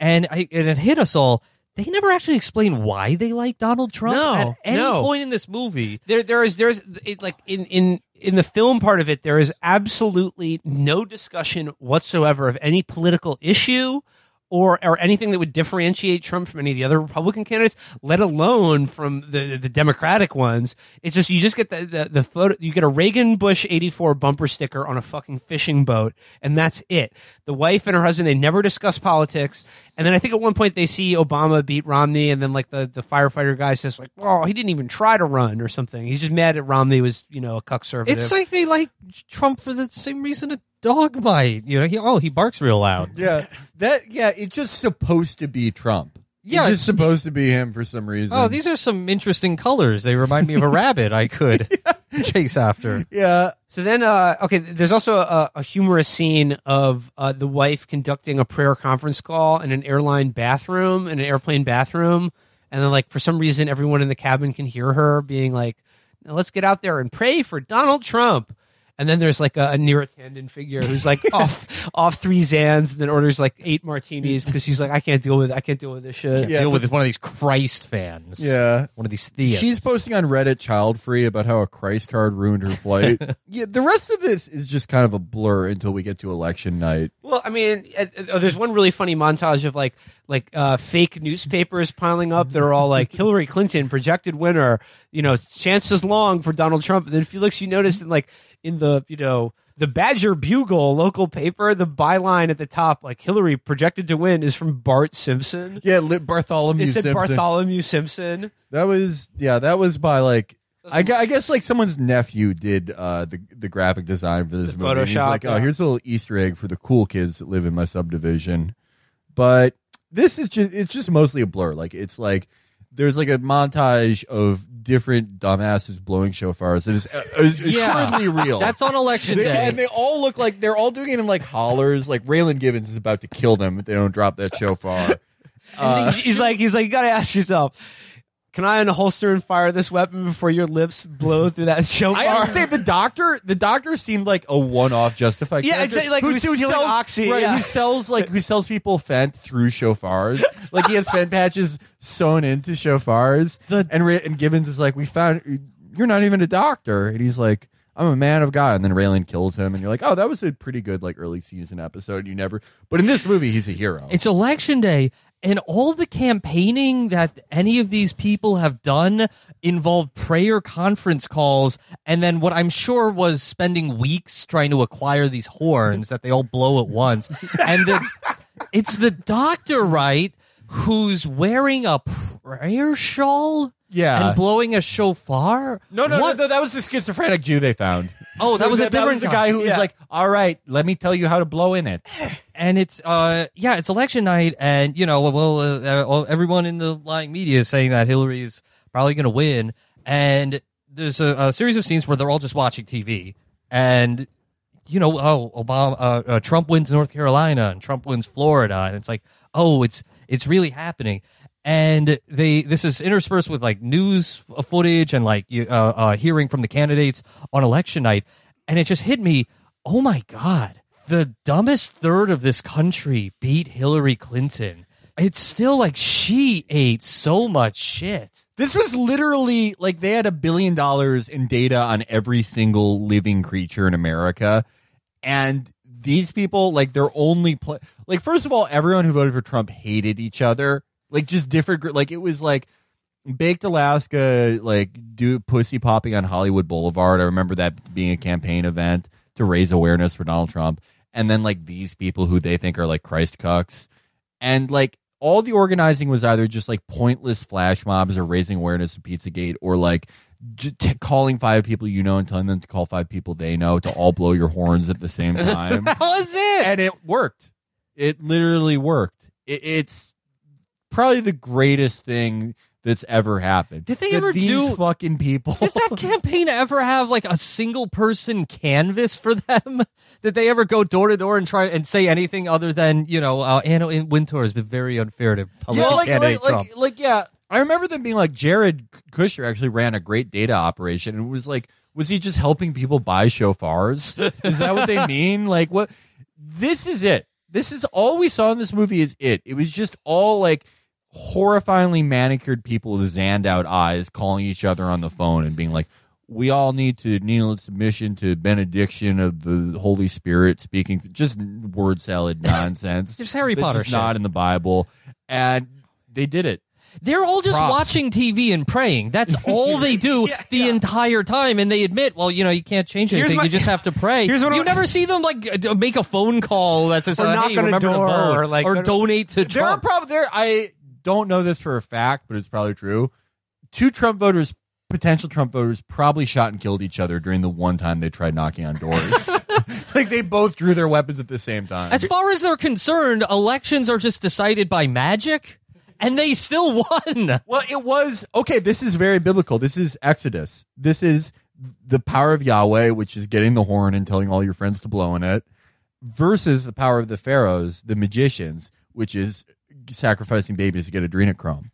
And I, and it hit us all. They never actually explain why they like Donald Trump no, at any no. point in this movie. There, there is, there is it, like in, in in the film part of it, there is absolutely no discussion whatsoever of any political issue or or anything that would differentiate Trump from any of the other Republican candidates, let alone from the the Democratic ones. It's just you just get the the, the photo. You get a Reagan Bush eighty-four bumper sticker on a fucking fishing boat, and that's it. The wife and her husband, they never discuss politics. And then I think at one point they see Obama beat Romney, and then like the, the firefighter guy says like, "Oh, he didn't even try to run" or something. He's just mad at Romney was, you know, a cuck conservative. It's like they like Trump for the same reason a dog might. You know, he oh he barks real loud. Yeah, that yeah. It's just supposed to be Trump. Yeah, it's just supposed to be him for some reason. Oh, these are some interesting colors. They remind me of a rabbit I could yeah. chase after. Yeah. So then, uh, okay, there's also a, a humorous scene of uh, the wife conducting a prayer conference call in an airline bathroom, in an airplane bathroom. And then, like, for some reason, everyone in the cabin can hear her being like, let's get out there and pray for Donald Trump. And then there's like a, a near attendant figure who's like off off three Zans and then orders like eight martinis because she's like, I can't deal with I can't deal with this shit. Can't yeah. deal with it. One of these Christ fans. Yeah. One of these theists. She's posting on Reddit child free about how a Christ card ruined her flight. Yeah, the rest of this is just kind of a blur until we get to election night. Well, I mean, there's one really funny montage of like like uh, fake newspapers piling up. They're all like Hillary Clinton, projected winner, you know, chances long for Donald Trump. And then Felix, you noticed in like in the, you know, the Badger Bugle local paper, the byline at the top, like Hillary projected to win, is from Bart Simpson. Yeah, Bartholomew Simpson. It said Simpson. Bartholomew Simpson. That was, yeah, that was by like, I guess, I guess like someone's nephew did uh, the the graphic design for this the movie. Photoshop. He's like, oh, yeah. Here's a little Easter egg for the cool kids that live in my subdivision. But this is just, it's just mostly a blur. Like, it's like, there's like a montage of different dumbasses blowing shofars that is assuredly yeah. real. That's on election they, day. And they all look like, they're all doing it in like hollers. Like Raylan Givens is about to kill them if they don't drop that shofar. Uh, he's like, he's like, you gotta ask yourself, can I unholster and fire this weapon before your lips blow through that shofar? I would say the doctor, the doctor seemed like a one-off justified. Yeah, exactly. Like who, who sells oxy, right, yeah. who sells like who sells people fent through shofars? Like he has fent patches sewn into shofars. The, and and Gibbons is like, we found you're not even a doctor, and he's like, I'm a man of God. And then Raylan kills him, and you're like, oh, that was a pretty good like early season episode. You never, but in this movie, he's a hero. It's election day. And all the campaigning that any of these people have done involved prayer conference calls and then what I'm sure was spending weeks trying to acquire these horns that they all blow at once. And the, it's the doctor, right, who's wearing a prayer shawl? Yeah. And blowing a shofar? No, no, no, no, that was the schizophrenic Jew they found. Oh, that was a different that was the guy who yeah. was like, all right, let me tell you how to blow in it. And it's, uh, yeah, it's election night, and, you know, well, uh, everyone in the lying media is saying that Hillary is probably going to win. And there's a, a series of scenes where they're all just watching T V. And, you know, oh, Obama, uh, uh, Trump wins North Carolina, and Trump wins Florida. And it's like, oh, it's it's really happening. And they this is interspersed with like news footage and like uh, uh, hearing from the candidates on election night, and it just hit me. Oh my God, the dumbest third of this country beat Hillary Clinton. It's still like she ate so much shit. This was literally like they had a billion dollars in data on every single living creature in America, and these people like their only pl- like first of all, everyone who voted for Trump hated each other. Like, just different, like, it was, like, Baked Alaska, like, do pussy popping on Hollywood Boulevard. I remember that being a campaign event. to raise awareness for Donald Trump. And then like these people who they think are like Christ cucks, and like all the organizing was either just like pointless flash mobs or raising awareness of Pizzagate, or like just t- calling five people you know and telling them to call five people they know to all blow your horns at the same time. That was it. And it worked. It literally worked. It, it's probably the greatest thing that's ever happened. Did they did ever these do fucking people? Did that campaign ever have like a single person canvas for them? Did they ever go door to door and try and say anything other than, you know, uh, Anna Wintour has been very unfair to public yeah, like, candidate like, Trump? Like, like, yeah, I remember them being like, Jared Kushner actually ran a great data operation, and it was like, was he just helping people buy shofars? Is that what they mean? Like, what? This is it. This is all we saw in this movie. Is it? It was just all like horrifyingly manicured people with zanned out eyes calling each other on the phone and being like, we all need to kneel in submission to benediction of the Holy Spirit, speaking just word salad nonsense. There's Harry Potter shit. It's not in the Bible. And they did it. They're all just Props. watching T V and praying. That's all they do yeah, the yeah. entire time. And they admit, well, you know, you can't change anything. My, you just have to pray. You I'm, never see them like make a phone call that's just like, hey, remember to vote or, like, or donate to there Trump. Are probably, there, I don't know this for a fact, but it's probably true. Two Trump voters, potential Trump voters, probably shot and killed each other during the one time they tried knocking on doors. Like, they both drew their weapons at the same time. As far as they're concerned, elections are just decided by magic. And they still won. Well, it was, okay, this is very biblical. This is Exodus. This is the power of Yahweh, which is getting the horn and telling all your friends to blow on it, versus the power of the pharaohs, the magicians, which is sacrificing babies to get adrenochrome.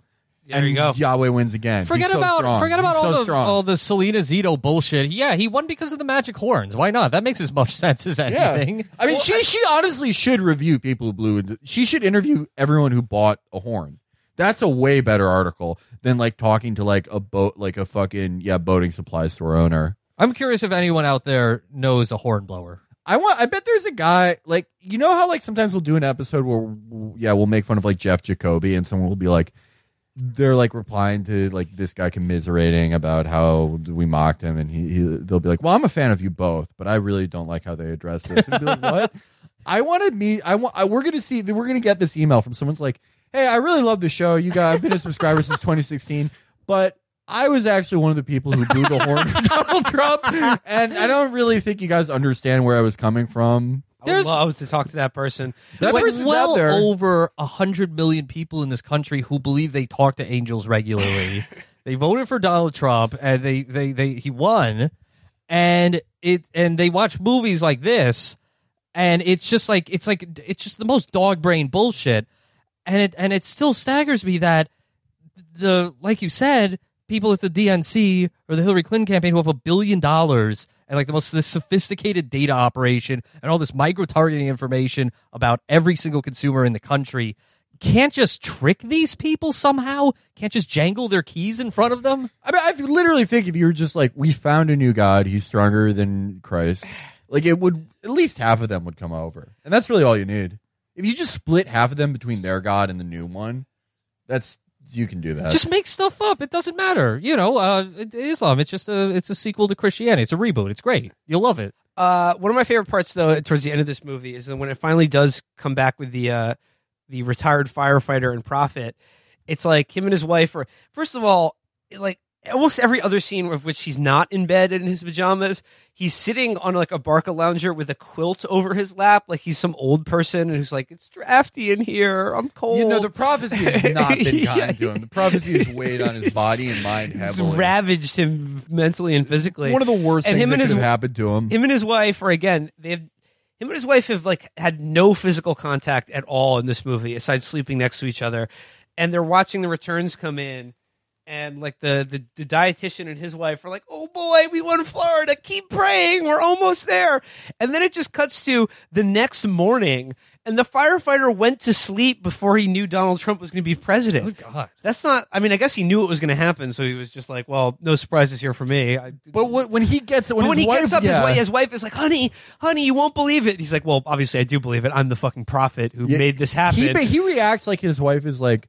There and you go. Yahweh wins again. Forget so about strong. forget about He's all so the strong. all the Selena Zito bullshit. Yeah, he won because of the magic horns. Why not? That makes as much sense as anything. Yeah. I mean, well, she I, she honestly should review people who blew. Into, she should interview everyone who bought a horn. That's a way better article than like talking to like a boat, like a fucking yeah boating supply store owner. I'm curious if anyone out there knows a hornblower. I want. I bet there's a guy like, you know how like sometimes we'll do an episode where yeah we'll make fun of like Jeff Jacoby, and someone will be like, they're like replying to like this guy commiserating about how we mocked him, and he, he they'll be like, well, I'm a fan of you both, but I really don't like how they address this. And be like, what? I want to meet. I want. I, we're gonna see. We're gonna get this email from someone's like, hey, I really love the show. You guys, I've been a subscriber since twenty sixteen, but I was actually one of the people who blew the horn for Donald Trump, and I don't really think you guys understand where I was coming from. There's, I would love to talk to that person. There's like well out there. over one hundred million people in this country who believe they talk to angels regularly. They voted for Donald Trump, and they, they, they he won, and it and they watch movies like this, and it's just like it's like it's just the most dog brain bullshit. And it and it still staggers me that the like you said, people at the D N C or the Hillary Clinton campaign who have a billion dollars and like the most this sophisticated data operation and all this micro targeting information about every single consumer in the country can't just trick these people somehow, can't just jangle their keys in front of them. I mean, I literally think if you were just like, we found a new god, he's stronger than Christ, like it would at least half of them would come over. And that's really all you need. If you just split half of them between their god and the new one, that's you can do that. Just make stuff up. It doesn't matter. You know, uh, Islam, it's just a it's a sequel to Christianity. It's a reboot. It's great. You'll love it. Uh, one of my favorite parts, though, towards the end of this movie is when it finally does come back with the uh, the retired firefighter and prophet. It's like him and his wife are, first of all, like almost every other scene of which he's not in bed in his pajamas, he's sitting on like a Barca lounger with a quilt over his lap, like he's some old person who's like, it's drafty in here, I'm cold. You know, the prophecy has not been kind yeah. to him. The prophecy has weighed on his body and mind heavily. It's ravaged him mentally and physically. One of the worst and things that could have happened to him. Him and his wife are, again, they have, him and his wife have like had no physical contact at all in this movie, aside sleeping next to each other. And they're watching the returns come in. And like the, the, the dietitian and his wife are like, oh boy, we won Florida. Keep praying. We're almost there. And then it just cuts to the next morning. And the firefighter went to sleep before he knew Donald Trump was going to be president. Oh, God. That's not, I mean, I guess he knew it was going to happen. So he was just like, well, no surprises here for me. I, but when he gets, when, when his he wife, gets up, yeah. his, wife, his wife is like, honey, honey, you won't believe it. And he's like, well, obviously I do believe it. I'm the fucking prophet who yeah, made this happen. He, he reacts like his wife is like,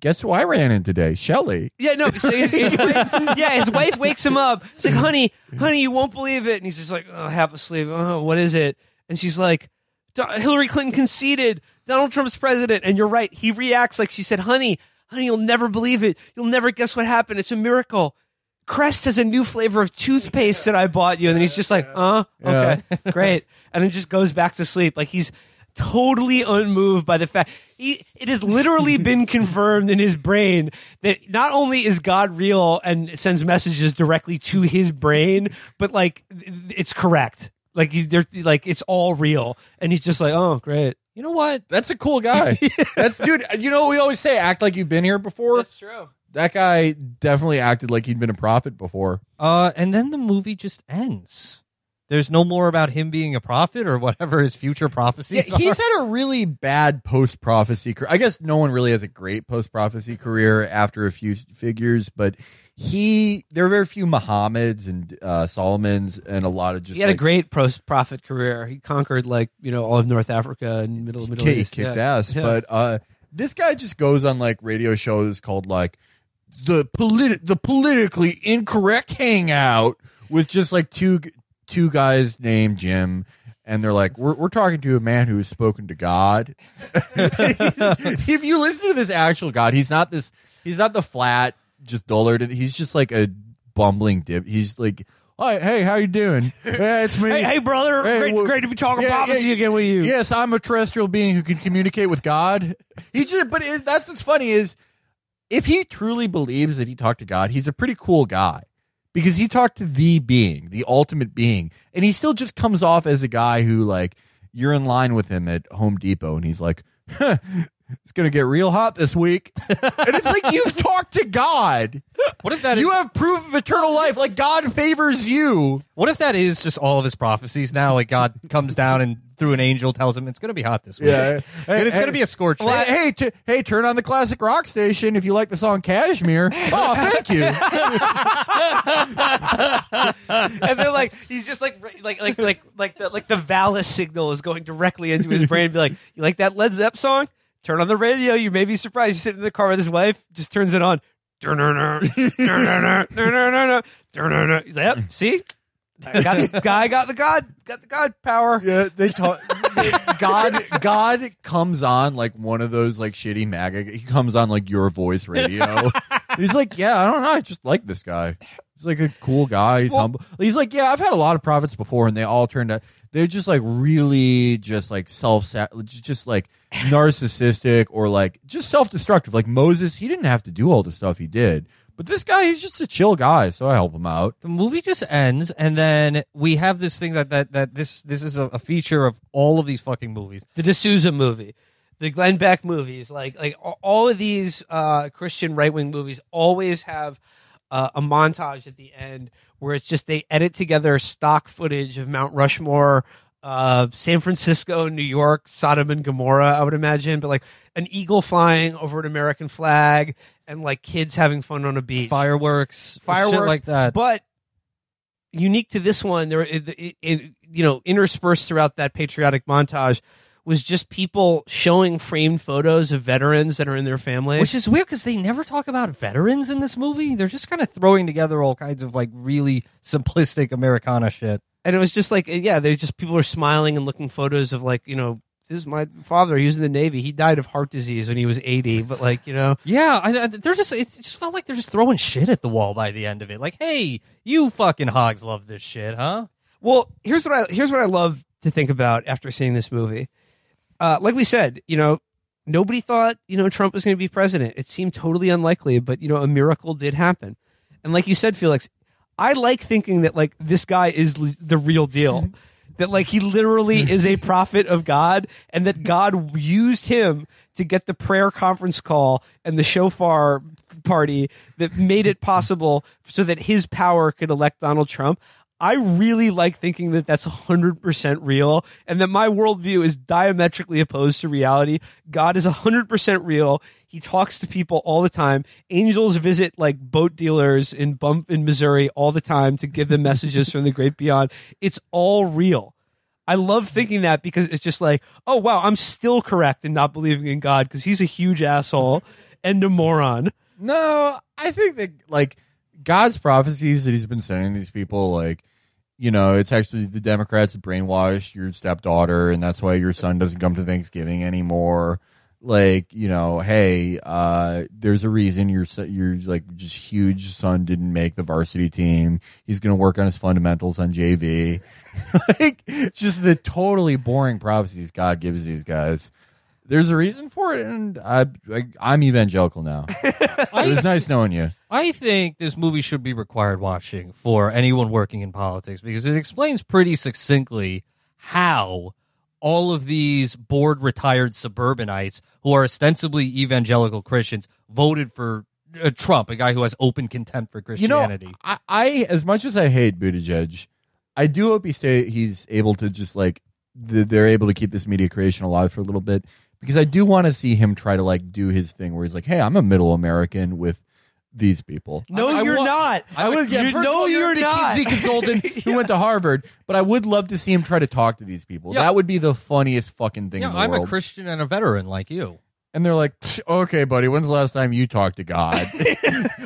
guess who I ran in today? Shelly. Yeah, no. So his, his wife, yeah, his wife wakes him up. She's like, honey, honey, you won't believe it. And he's just like, oh, half asleep. Oh, what is it? And she's like, Hillary Clinton conceded. Donald Trump's president. And you're right. He reacts like she said, honey, honey, you'll never believe it. You'll never guess what happened. It's a miracle. Crest has a new flavor of toothpaste that I bought you. And then he's just like, uh, okay, yeah. Great. And then just goes back to sleep. Like he's totally unmoved by the fact. He, it has literally been confirmed in his brain that not only is God real and sends messages directly to his brain, but like it's correct. Like they're like, it's all real. And he's just like, oh, great. You know what? That's a cool guy. That's dude. You know, we always say act like you've been here before. That's true. That guy definitely acted like he'd been a prophet before. Uh, and then the movie just ends. There's no more about him being a prophet or whatever his future prophecies yeah, are. He's had a really bad post-prophecy career. I guess no one really has a great post-prophecy career after a few figures, but he there are very few Muhammads and uh, Solomons and a lot of just... He had like, a great post-prophet career. He conquered, like, you know, all of North Africa and Middle, Middle kicked, East. Kicked yeah. ass. Yeah. But uh, this guy just goes on, like, radio shows called, like, The politi- the politically incorrect hangout with just like two two guys named Jim, and they're like, we're we're talking to a man who has spoken to God. If you listen to this actual God, he's not this. He's not the flat, just dullard. He's just like a bumbling dip. He's like, hey, how you doing? Yeah, it's me. Hey, hey brother. Hey, great, well, great to be talking yeah, prophecy yeah, again with you. Yes, I'm a terrestrial being who can communicate with God. He just, but it, that's what's funny is. If he truly believes that he talked to God, he's a pretty cool guy because he talked to the being, the ultimate being. And he still just comes off as a guy who, like, you're in line with him at Home Depot. And he's like, huh, it's going to get real hot this week. And it's like, you've talked to God. What if that you is- have proof of eternal life. Like, God favors you. What if that is just all of his prophecies now? Like, God comes down and through an angel tells him it's going to be hot this week. Yeah. And it's going to be a scorcher. Well, hey, t- hey, turn on the classic rock station if you like the song Cashmere. Oh, thank you. And they're like, he's just like, like, like, like, like the like the Valis signal is going directly into his brain. And be like, you like that Led Zepp song? Turn on the radio. You may be surprised. He's sitting in the car with his wife. Just turns it on. He's like, yep, see? I got the, guy got the God, got the God power. Yeah, they talk. They, God, God comes on like one of those like shitty MAGA. He comes on like Your Voice radio. He's like, yeah, I don't know, I just like this guy. He's like a cool guy. He's well, humble. He's like, yeah, I've had a lot of prophets before, and they all turned out. They're just like really just like self, just like narcissistic or like just self-destructive. Like Moses, he didn't have to do all the stuff he did. But this guy, he's just a chill guy, so I help him out. The movie just ends, and then we have this thing that that, that this this is a, a feature of all of these fucking movies. The D'Souza movie, the Glenn Beck movies, like like all of these uh, Christian right-wing movies always have uh, a montage at the end where it's just they edit together stock footage of Mount Rushmore, uh, San Francisco, New York, Sodom and Gomorrah, I would imagine, but like an eagle flying over an American flag, and like kids having fun on a beach, fireworks, fireworks shit like that. But unique to this one, there, it, it, it, you know, interspersed throughout that patriotic montage was just people showing framed photos of veterans that are in their family, which is weird because they never talk about veterans in this movie. They're just kind of throwing together all kinds of like really simplistic Americana shit, and it was just like, yeah, they just people are smiling and looking photos of like, you know. This is my father. He was in the Navy. He died of heart disease when he was eighty. But like, you know, yeah, I, they're just. It just felt like they're just throwing shit at the wall by the end of it. Like, hey, you fucking hogs love this shit, huh? Well, here's what I here's what I love to think about after seeing this movie. Uh, like we said, you know, nobody thought you know Trump was going to be president. It seemed totally unlikely, but you know, a miracle did happen. And like you said, Felix, I like thinking that like this guy is l- the real deal. That like he literally is a prophet of God, and that God used him to get the prayer conference call and the shofar party that made it possible so that his power could elect Donald Trump. I really like thinking that that's one hundred percent real, and that my worldview is diametrically opposed to reality. God is one hundred percent real. He talks to people all the time. Angels visit like boat dealers in Bump in Missouri all the time to give them messages from the great beyond. It's all real. I love thinking that because it's just like, oh, wow, I'm still correct in not believing in God because he's a huge asshole. endomoron. No, I think that, like, God's prophecies that he's been sending these people, like, you know, it's actually the Democrats brainwashed your stepdaughter, and that's why your son doesn't come to Thanksgiving anymore. Like, you know, hey, uh, there's a reason your your like just huge son didn't make the varsity team. He's gonna work on his fundamentals on J V. Like, just the totally boring prophecies God gives these guys. There's a reason for it, and I, I I'm evangelical now. It was nice knowing you. I think this movie should be required watching for anyone working in politics, because it explains pretty succinctly how all of these bored, retired suburbanites who are ostensibly evangelical Christians voted for uh, Trump, a guy who has open contempt for Christianity. You know, I, I, as much as I hate Buttigieg, I do hope he stay, he's able to just, like, the, they're able to keep this media creation alive for a little bit, because I do want to see him try to, like, do his thing where he's like, hey, I'm a middle American with these people. No, I, you're I want, not. I would, yeah, you, no, you're not. He's a consultant who yeah. went to Harvard, but I would love to see him try to talk to these people. Yeah. That would be the funniest fucking thing yeah, in the I'm world. I'm a Christian and a veteran like you. And they're like, okay, buddy, when's the last time you talked to God?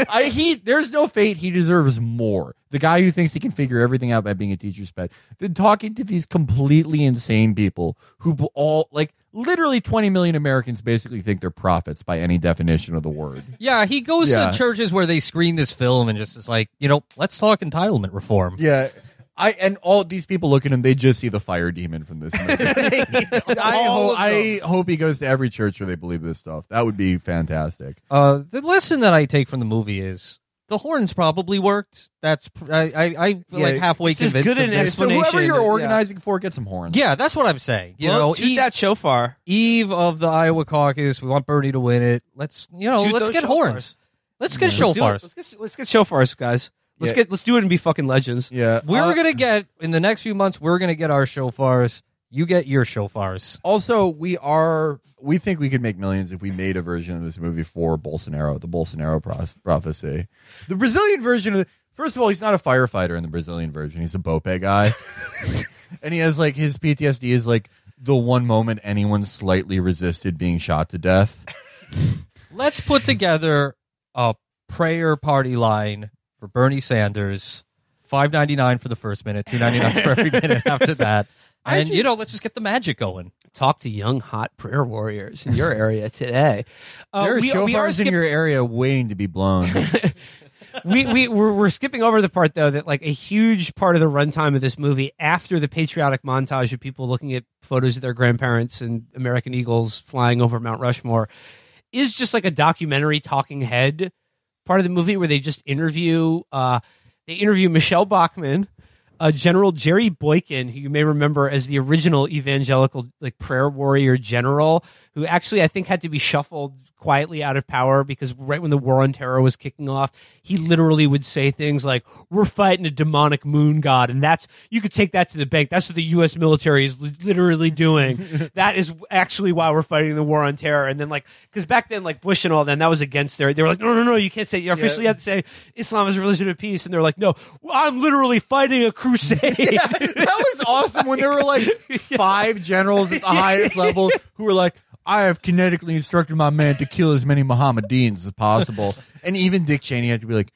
I, he, there's no fate. He deserves more. The guy who thinks he can figure everything out by being a teacher's pet, than talking to these completely insane people who all, like, literally twenty million Americans basically think they're prophets by any definition of the word. Yeah, he goes yeah. to churches where they screen this film and just is like, you know, let's talk entitlement reform. Yeah. I and all these people look at him, they just see the fire demon from this movie. I, ho- I hope he goes to every church where they believe this stuff. That would be fantastic. Uh, the lesson that I take from the movie is the horns probably worked. That's I I, I yeah, like halfway it's convinced. It's good an explanation. So whoever you're organizing yeah. for, get some horns. Yeah, that's what I'm saying. You well, know, shoot Eve, that shofar. Eve of the Iowa caucus. We want Bernie to win it. Let's you know. Shoot let's get shofars. horns. Let's get yeah, shofars. Let's get, let's get shofars, guys. Let's yeah. get let's do it and be fucking legends. Yeah, we're uh, gonna get in the next few months. We're gonna get our shofars. You get your shofars. Also, we are we think we could make millions if we made a version of this movie for Bolsonaro, the Bolsonaro pro- prophecy, the Brazilian version of. The, first of all, he's not a firefighter in the Brazilian version. He's a Bope guy, and he has like his P T S D is like the one moment anyone slightly resisted being shot to death. Let's put together a prayer party line. For Bernie Sanders, five ninety nine for the first minute, two ninety nine for every minute after that, and just, you know, let's just get the magic going. Talk to young hot prayer warriors in your area today. Uh, there are we, shofars skip- in your area waiting to be blown. we we we're, we're skipping over the part though that like a huge part of the runtime of this movie after the patriotic montage of people looking at photos of their grandparents and American Eagles flying over Mount Rushmore is just like a documentary talking head. Part of the movie where they just interview, uh, they interview Michele Bachmann, uh, General Jerry Boykin, who you may remember as the original evangelical like prayer warrior general, who actually I think had to be shuffled quietly out of power because right when the war on terror was kicking off, he literally would say things like, "We're fighting a demonic moon god," and that's you could take that to the bank. That's what the U S military is literally doing. That is actually why we're fighting the war on terror. And then like because back then like Bush and all them, that was against their. They were like, "No, no, no, you can't say you officially yeah. have to say Islam is a religion of peace." And they're like, "No, I'm literally fighting a crusade." Yeah, that was awesome when there were like five generals at the highest level who were like. I have kinetically instructed my man to kill as many Mohammedans as possible. And even Dick Cheney had to be like,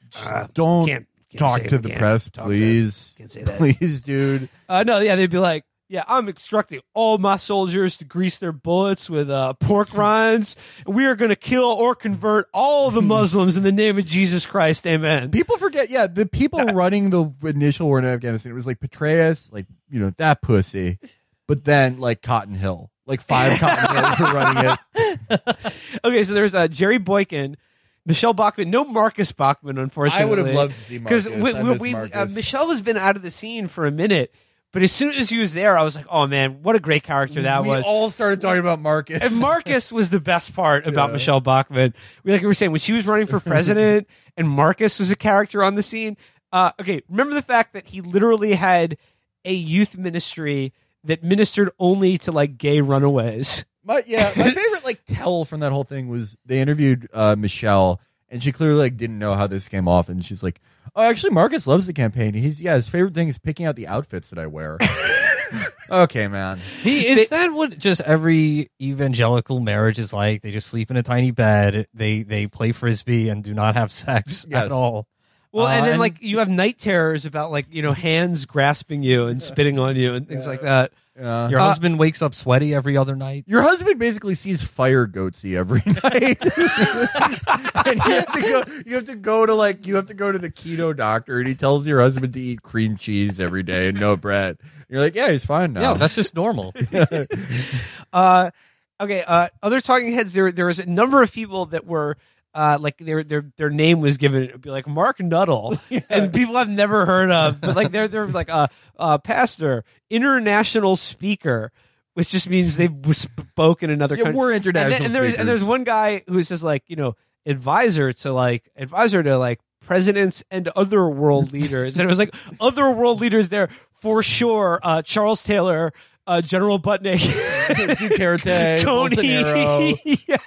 don't uh, can't, can't talk to the press, please. Can't say that. Please, dude. Uh, no, yeah, they'd be like, yeah, I'm instructing all my soldiers to grease their bullets with uh, pork rinds. We are going to kill or convert all the Muslims in the name of Jesus Christ. Amen. People forget, yeah, the people running the initial war in Afghanistan, it was like Petraeus, like, you know, that pussy, but then like Cotton Hill. Like five commentators are running it. Okay, so there's uh, Jerry Boykin, Michele Bachmann, no Marcus Bachmann, unfortunately. I would have loved to see Marcus. Because uh, Michele has been out of the scene for a minute, but as soon as he was there, I was like, oh, man, what a great character that we was. We all started talking about Marcus. And Marcus was the best part about yeah. Michele Bachmann. We, like we were saying, when she was running for president and Marcus was a character on the scene, uh, okay, remember the fact that he literally had a youth ministry that ministered only to like gay runaways. But yeah, my favorite like tell from that whole thing was they interviewed uh, Michelle, and she clearly like didn't know how this came off, and she's like, "Oh, actually, Marcus loves the campaign. He's yeah, his favorite thing is picking out the outfits that I wear." Okay, man. He, is they, that what just every evangelical marriage is like? They just sleep in a tiny bed. They they play frisbee and do not have sex yes. at all. Well, uh, and then and, like you have night terrors about like you know hands grasping you and spitting on you and things yeah. like that. Yeah. Your uh, husband wakes up sweaty every other night. Your husband basically sees fire goatsy every night. And you have to go you have to go to like you have to go to the keto doctor and he tells your husband to eat cream cheese every day and no bread. And you're like, yeah, he's fine now. Yeah, that's just normal. yeah. Uh okay, uh other talking heads, there there was a number of people that were Uh, like their their their name was given, it would be like Mark Nuttall, yeah. and people I've never heard of, but like they're they're like a, a pastor, international speaker, which just means they spoke in another yeah, country. We're international. And, then, and there's speakers. And there's one guy who says like you know advisor to like advisor to like presidents and other world leaders, and it was like other world leaders there for sure. Uh, Charles Taylor. Uh, General Butnick, Duterte, Bolsonaro, yeah.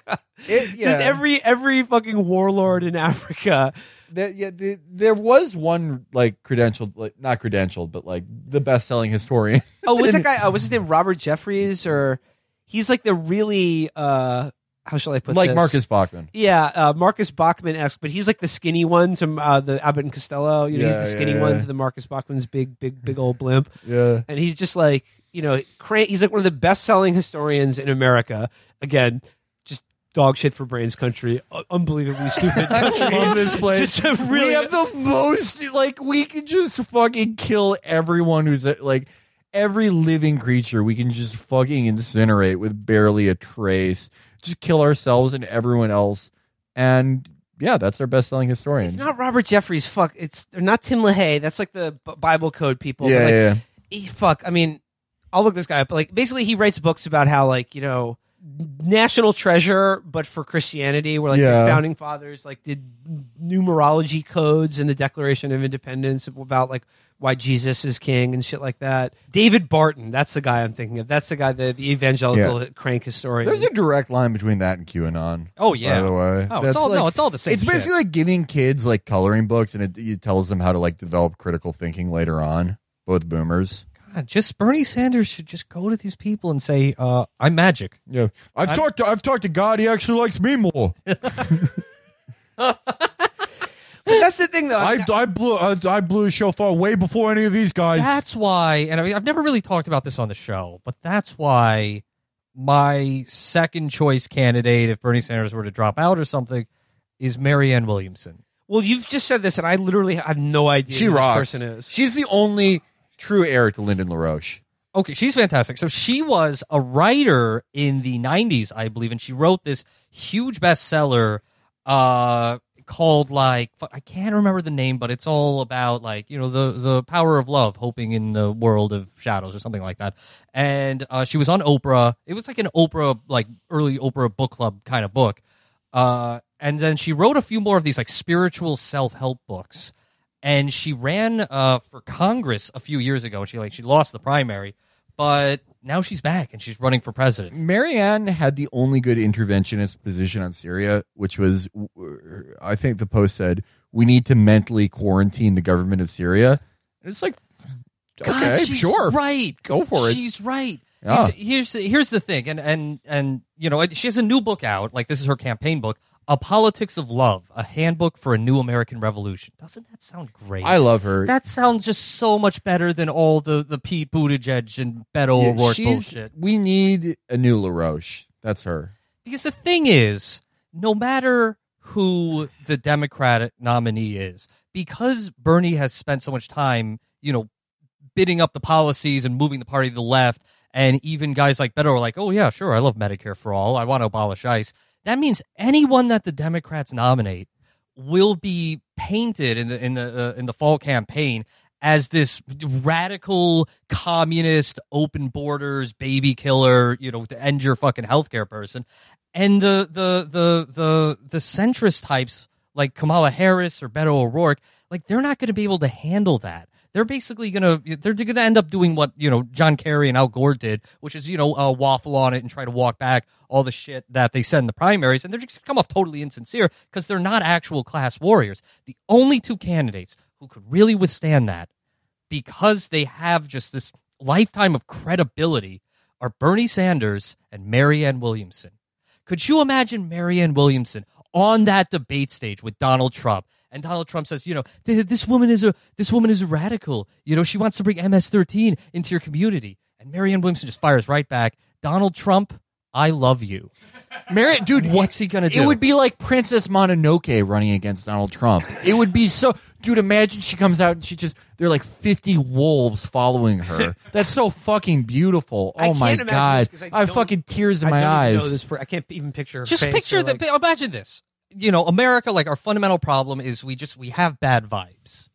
It, yeah. just every every fucking warlord in Africa. There, yeah, the, there was one like credentialed, like not credentialed, but like the best-selling historian. Oh, was that guy? Uh, was his name Robert Jeffries, or he's like the really uh, how shall I put like this? Marcus Bachman? Yeah, uh, Marcus Bachman-esque, but he's like the skinny one to uh, the Abbott and Costello. You know, yeah, he's the skinny yeah, yeah. one to the Marcus Bachman's big, big, big old blimp. Yeah, and he's just like. You know, he's like one of the best-selling historians in America. Again, just dog shit for brains country. Unbelievably stupid country. I love this place. Just really we have the most, like, we can just fucking kill everyone who's, like, every living creature we can just fucking incinerate with barely a trace. Just kill ourselves and everyone else. And... yeah, that's our best-selling historian. It's not Robert Jeffries. Fuck. It's they're not Tim LaHaye. That's, like, the Bible Code people. Yeah, like, yeah. He, fuck. I mean... I'll look this guy up. But like, basically, he writes books about how, like, you know, national treasure, but for Christianity, where like yeah. the founding fathers like did numerology codes in the Declaration of Independence about like why Jesus is king and shit like that. David Barton, that's the guy I'm thinking of. That's the guy, the, the evangelical yeah. crank historian. There's a direct line between that and QAnon. Oh yeah, by the way, oh, it's all like, no, it's all the same. It's shit. Basically like giving kids like coloring books, and it, it tells them how to like develop critical thinking later on. Both boomers. God, just Bernie Sanders should just go to these people and say, uh, "I'm magic." Yeah, I've I'm, talked. To, I've talked to God. He actually likes me more. But that's the thing, though. I, I blew. I, I blew a shofar way before any of these guys. That's why, and I mean, I've never really talked about this on the show, but that's why my second choice candidate, if Bernie Sanders were to drop out or something, is Marianne Williamson. Well, you've just said this, and I literally have no idea she who rocks. This person is. She's the only. True heir to Lyndon LaRoche. Okay, she's fantastic. So she was a writer in the nineties, I believe, and she wrote this huge bestseller uh, called, like, I can't remember the name, but it's all about, like, you know, the, the power of love, hoping in the world of shadows or something like that. And uh, she was on Oprah. It was like an Oprah, like, early Oprah book club kind of book. Uh, and then she wrote a few more of these, like, spiritual self-help books. And she ran uh, for Congress a few years ago, and she like she lost the primary, but now she's back and she's running for president. Marianne had the only good interventionist position on Syria, which was, I think the Post said, we need to mentally quarantine the government of Syria. And it's like, God, okay, she's sure, right? Go for it. She's right. Yeah. Here's here's the thing, and and and you know she has a new book out. Like this is her campaign book. A Politics of Love, a handbook for a new American revolution. Doesn't that sound great? I love her. That sounds just so much better than all the, the Pete Buttigieg and Beto yeah, O'Rourke bullshit. We need a new LaRoche. That's her. Because the thing is, no matter who the Democratic nominee is, because Bernie has spent so much time, you know, bidding up the policies and moving the party to the left, and even guys like Beto are like, oh yeah, sure, I love Medicare for all. I want to abolish ICE. That means anyone that the Democrats nominate will be painted in the in the uh, in the fall campaign as this radical communist, open borders, baby killer, you know, to end your fucking healthcare person. And the the the the the centrist types like Kamala Harris or Beto O'Rourke, like they're not going to be able to handle that. They're basically going to they're going to end up doing what, you know, John Kerry and Al Gore did, which is, you know, uh, waffle on it and try to walk back all the shit that they said in the primaries. And they're just come off totally insincere because they're not actual class warriors. The only two candidates who could really withstand that because they have just this lifetime of credibility are Bernie Sanders and Marianne Williamson. Could you imagine Marianne Williamson on that debate stage with Donald Trump? And Donald Trump says, you know, this woman is a this woman is a radical. You know, she wants to bring M S thirteen into your community. And Marianne Williamson just fires right back. Donald Trump, I love you. Mary, dude, what's he going to do? It would be like Princess Mononoke running against Donald Trump. It would be so... Dude, imagine she comes out and she just... There are like fifty wolves following her. That's so fucking beautiful. Oh, my God. I, I have fucking tears in I my eyes. This, I can't even picture her Just face picture... Like, the, imagine this. You know, America, like, our fundamental problem is we just... We have bad vibes.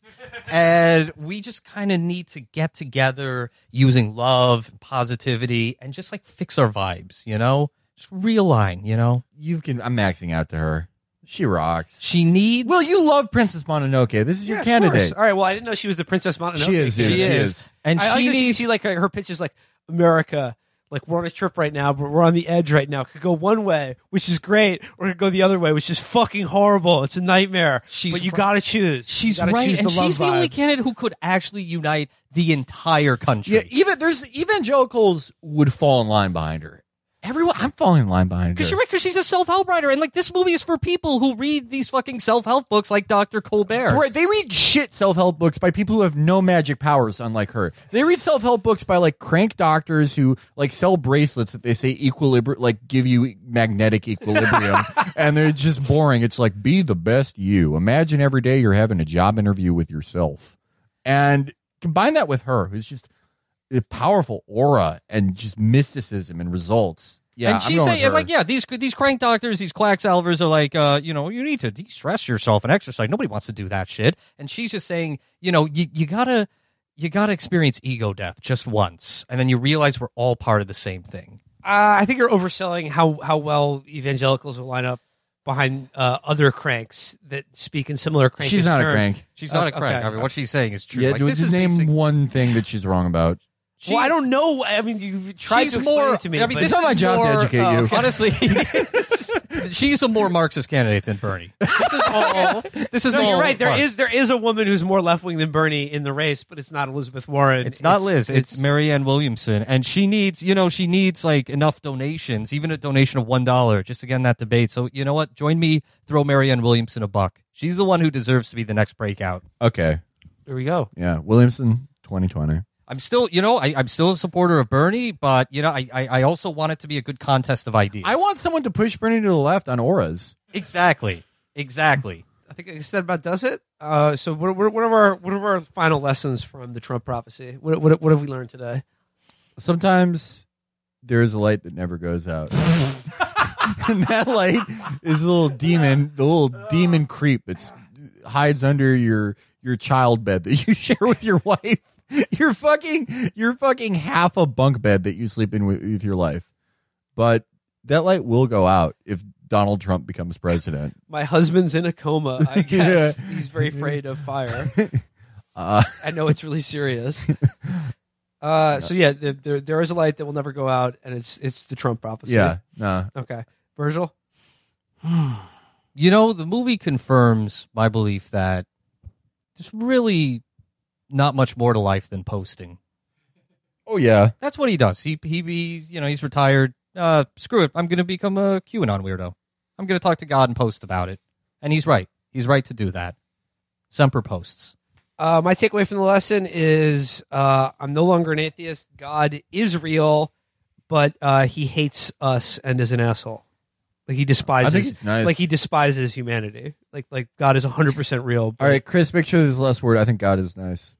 And we just kind of need to get together using love, positivity, and just, like, fix our vibes, you know? Just realign, you know? You can. I'm maxing out to her. She rocks. She needs... Well, you love Princess Mononoke. This is yeah, your candidate. All right, well, I didn't know she was the Princess Mononoke. She is. She, she is. is. And I she needs... She, like, her pitch is like, America, like, we're on a trip right now, but we're on the edge right now. It could go one way, which is great, or it could go the other way, which is fucking horrible. It's a nightmare. She's but you right. gotta choose. She's gotta right, choose and the she's the vibes. Only candidate who could actually unite the entire country. Yeah, even there's evangelicals would fall in line behind her. Everyone, I'm falling in line behind her. Because you're right, because she's a self-help writer, and like this movie is for people who read these fucking self-help books like Doctor Colbert. Right, they read shit self-help books by people who have no magic powers, unlike her. They read self-help books by like crank doctors who like sell bracelets that they say equilibrium, like give you magnetic equilibrium, and they're just boring. It's like, be the best you. Imagine every day you're having a job interview with yourself. And combine that with her, who's just... The powerful aura and just mysticism and results. Yeah, and she's saying, like, yeah, these these crank doctors, these quacksalvers are like, uh, you know, you need to de-stress yourself and exercise. Nobody wants to do that shit. And she's just saying, you know, you, you gotta you gotta experience ego death just once, and then you realize we're all part of the same thing. Uh, I think you're overselling how how well evangelicals will line up behind uh, other cranks that speak in similar crank. She's not term. a crank. She's not uh, a crank. Okay. I mean, what she's saying is true. Yeah, like, this is name basic... one thing that she's wrong about. She, well, I don't know. I mean, you tried to explain more, it to me. I mean, this it's is not my job more, to educate oh, you. Okay. Honestly, she's a more Marxist candidate than Bernie. This is all. This is no, all. You're right. There is, there is a woman who's more left-wing than Bernie in the race, but it's not Elizabeth Warren. It's, it's not Liz. It's, it's Marianne Williamson. And she needs, you know, she needs like enough donations, even a donation of one dollar, just to get in that debate. So, you know what? Join me. Throw Marianne Williamson a buck. She's the one who deserves to be the next breakout. Okay. There we go. Yeah. Williamson twenty twenty. I'm still, you know, I, I'm still a supporter of Bernie, but, you know, I, I, I also want it to be a good contest of ideas. I want someone to push Bernie to the left on auras. Exactly. Exactly. I think I said about does it. Uh, so what, what, what, are our, what are our final lessons from the Trump prophecy? What, what, what have we learned today? Sometimes there is a light that never goes out. And that light is a little demon, the little demon creep that hides under your, your child bed that you share with your wife. You're fucking, you're fucking half a bunk bed that you sleep in with, with your life. But that light will go out if Donald Trump becomes president. My husband's in a coma, I guess. Yeah. He's very afraid of fire. Uh, I know it's really serious. Uh, no. So, yeah, there there is a light that will never go out, and it's it's the Trump prophecy. Yeah, nah. Okay. Virgil? You know, the movie confirms my belief that just really... not much more to life than posting. Oh yeah, that's what he does. He he, he you know, he's retired. Uh, screw it. I'm going to become a QAnon weirdo. I'm going to talk to God and post about it. And he's right. He's right to do that. Semper posts. Uh, my takeaway from the lesson is uh, I'm no longer an atheist. God is real, but uh, he hates us and is an asshole. Like he despises. I think it's nice. Like he despises humanity. Like like God is one hundred percent real. All right, Chris. Make sure there's less word. I think God is nice.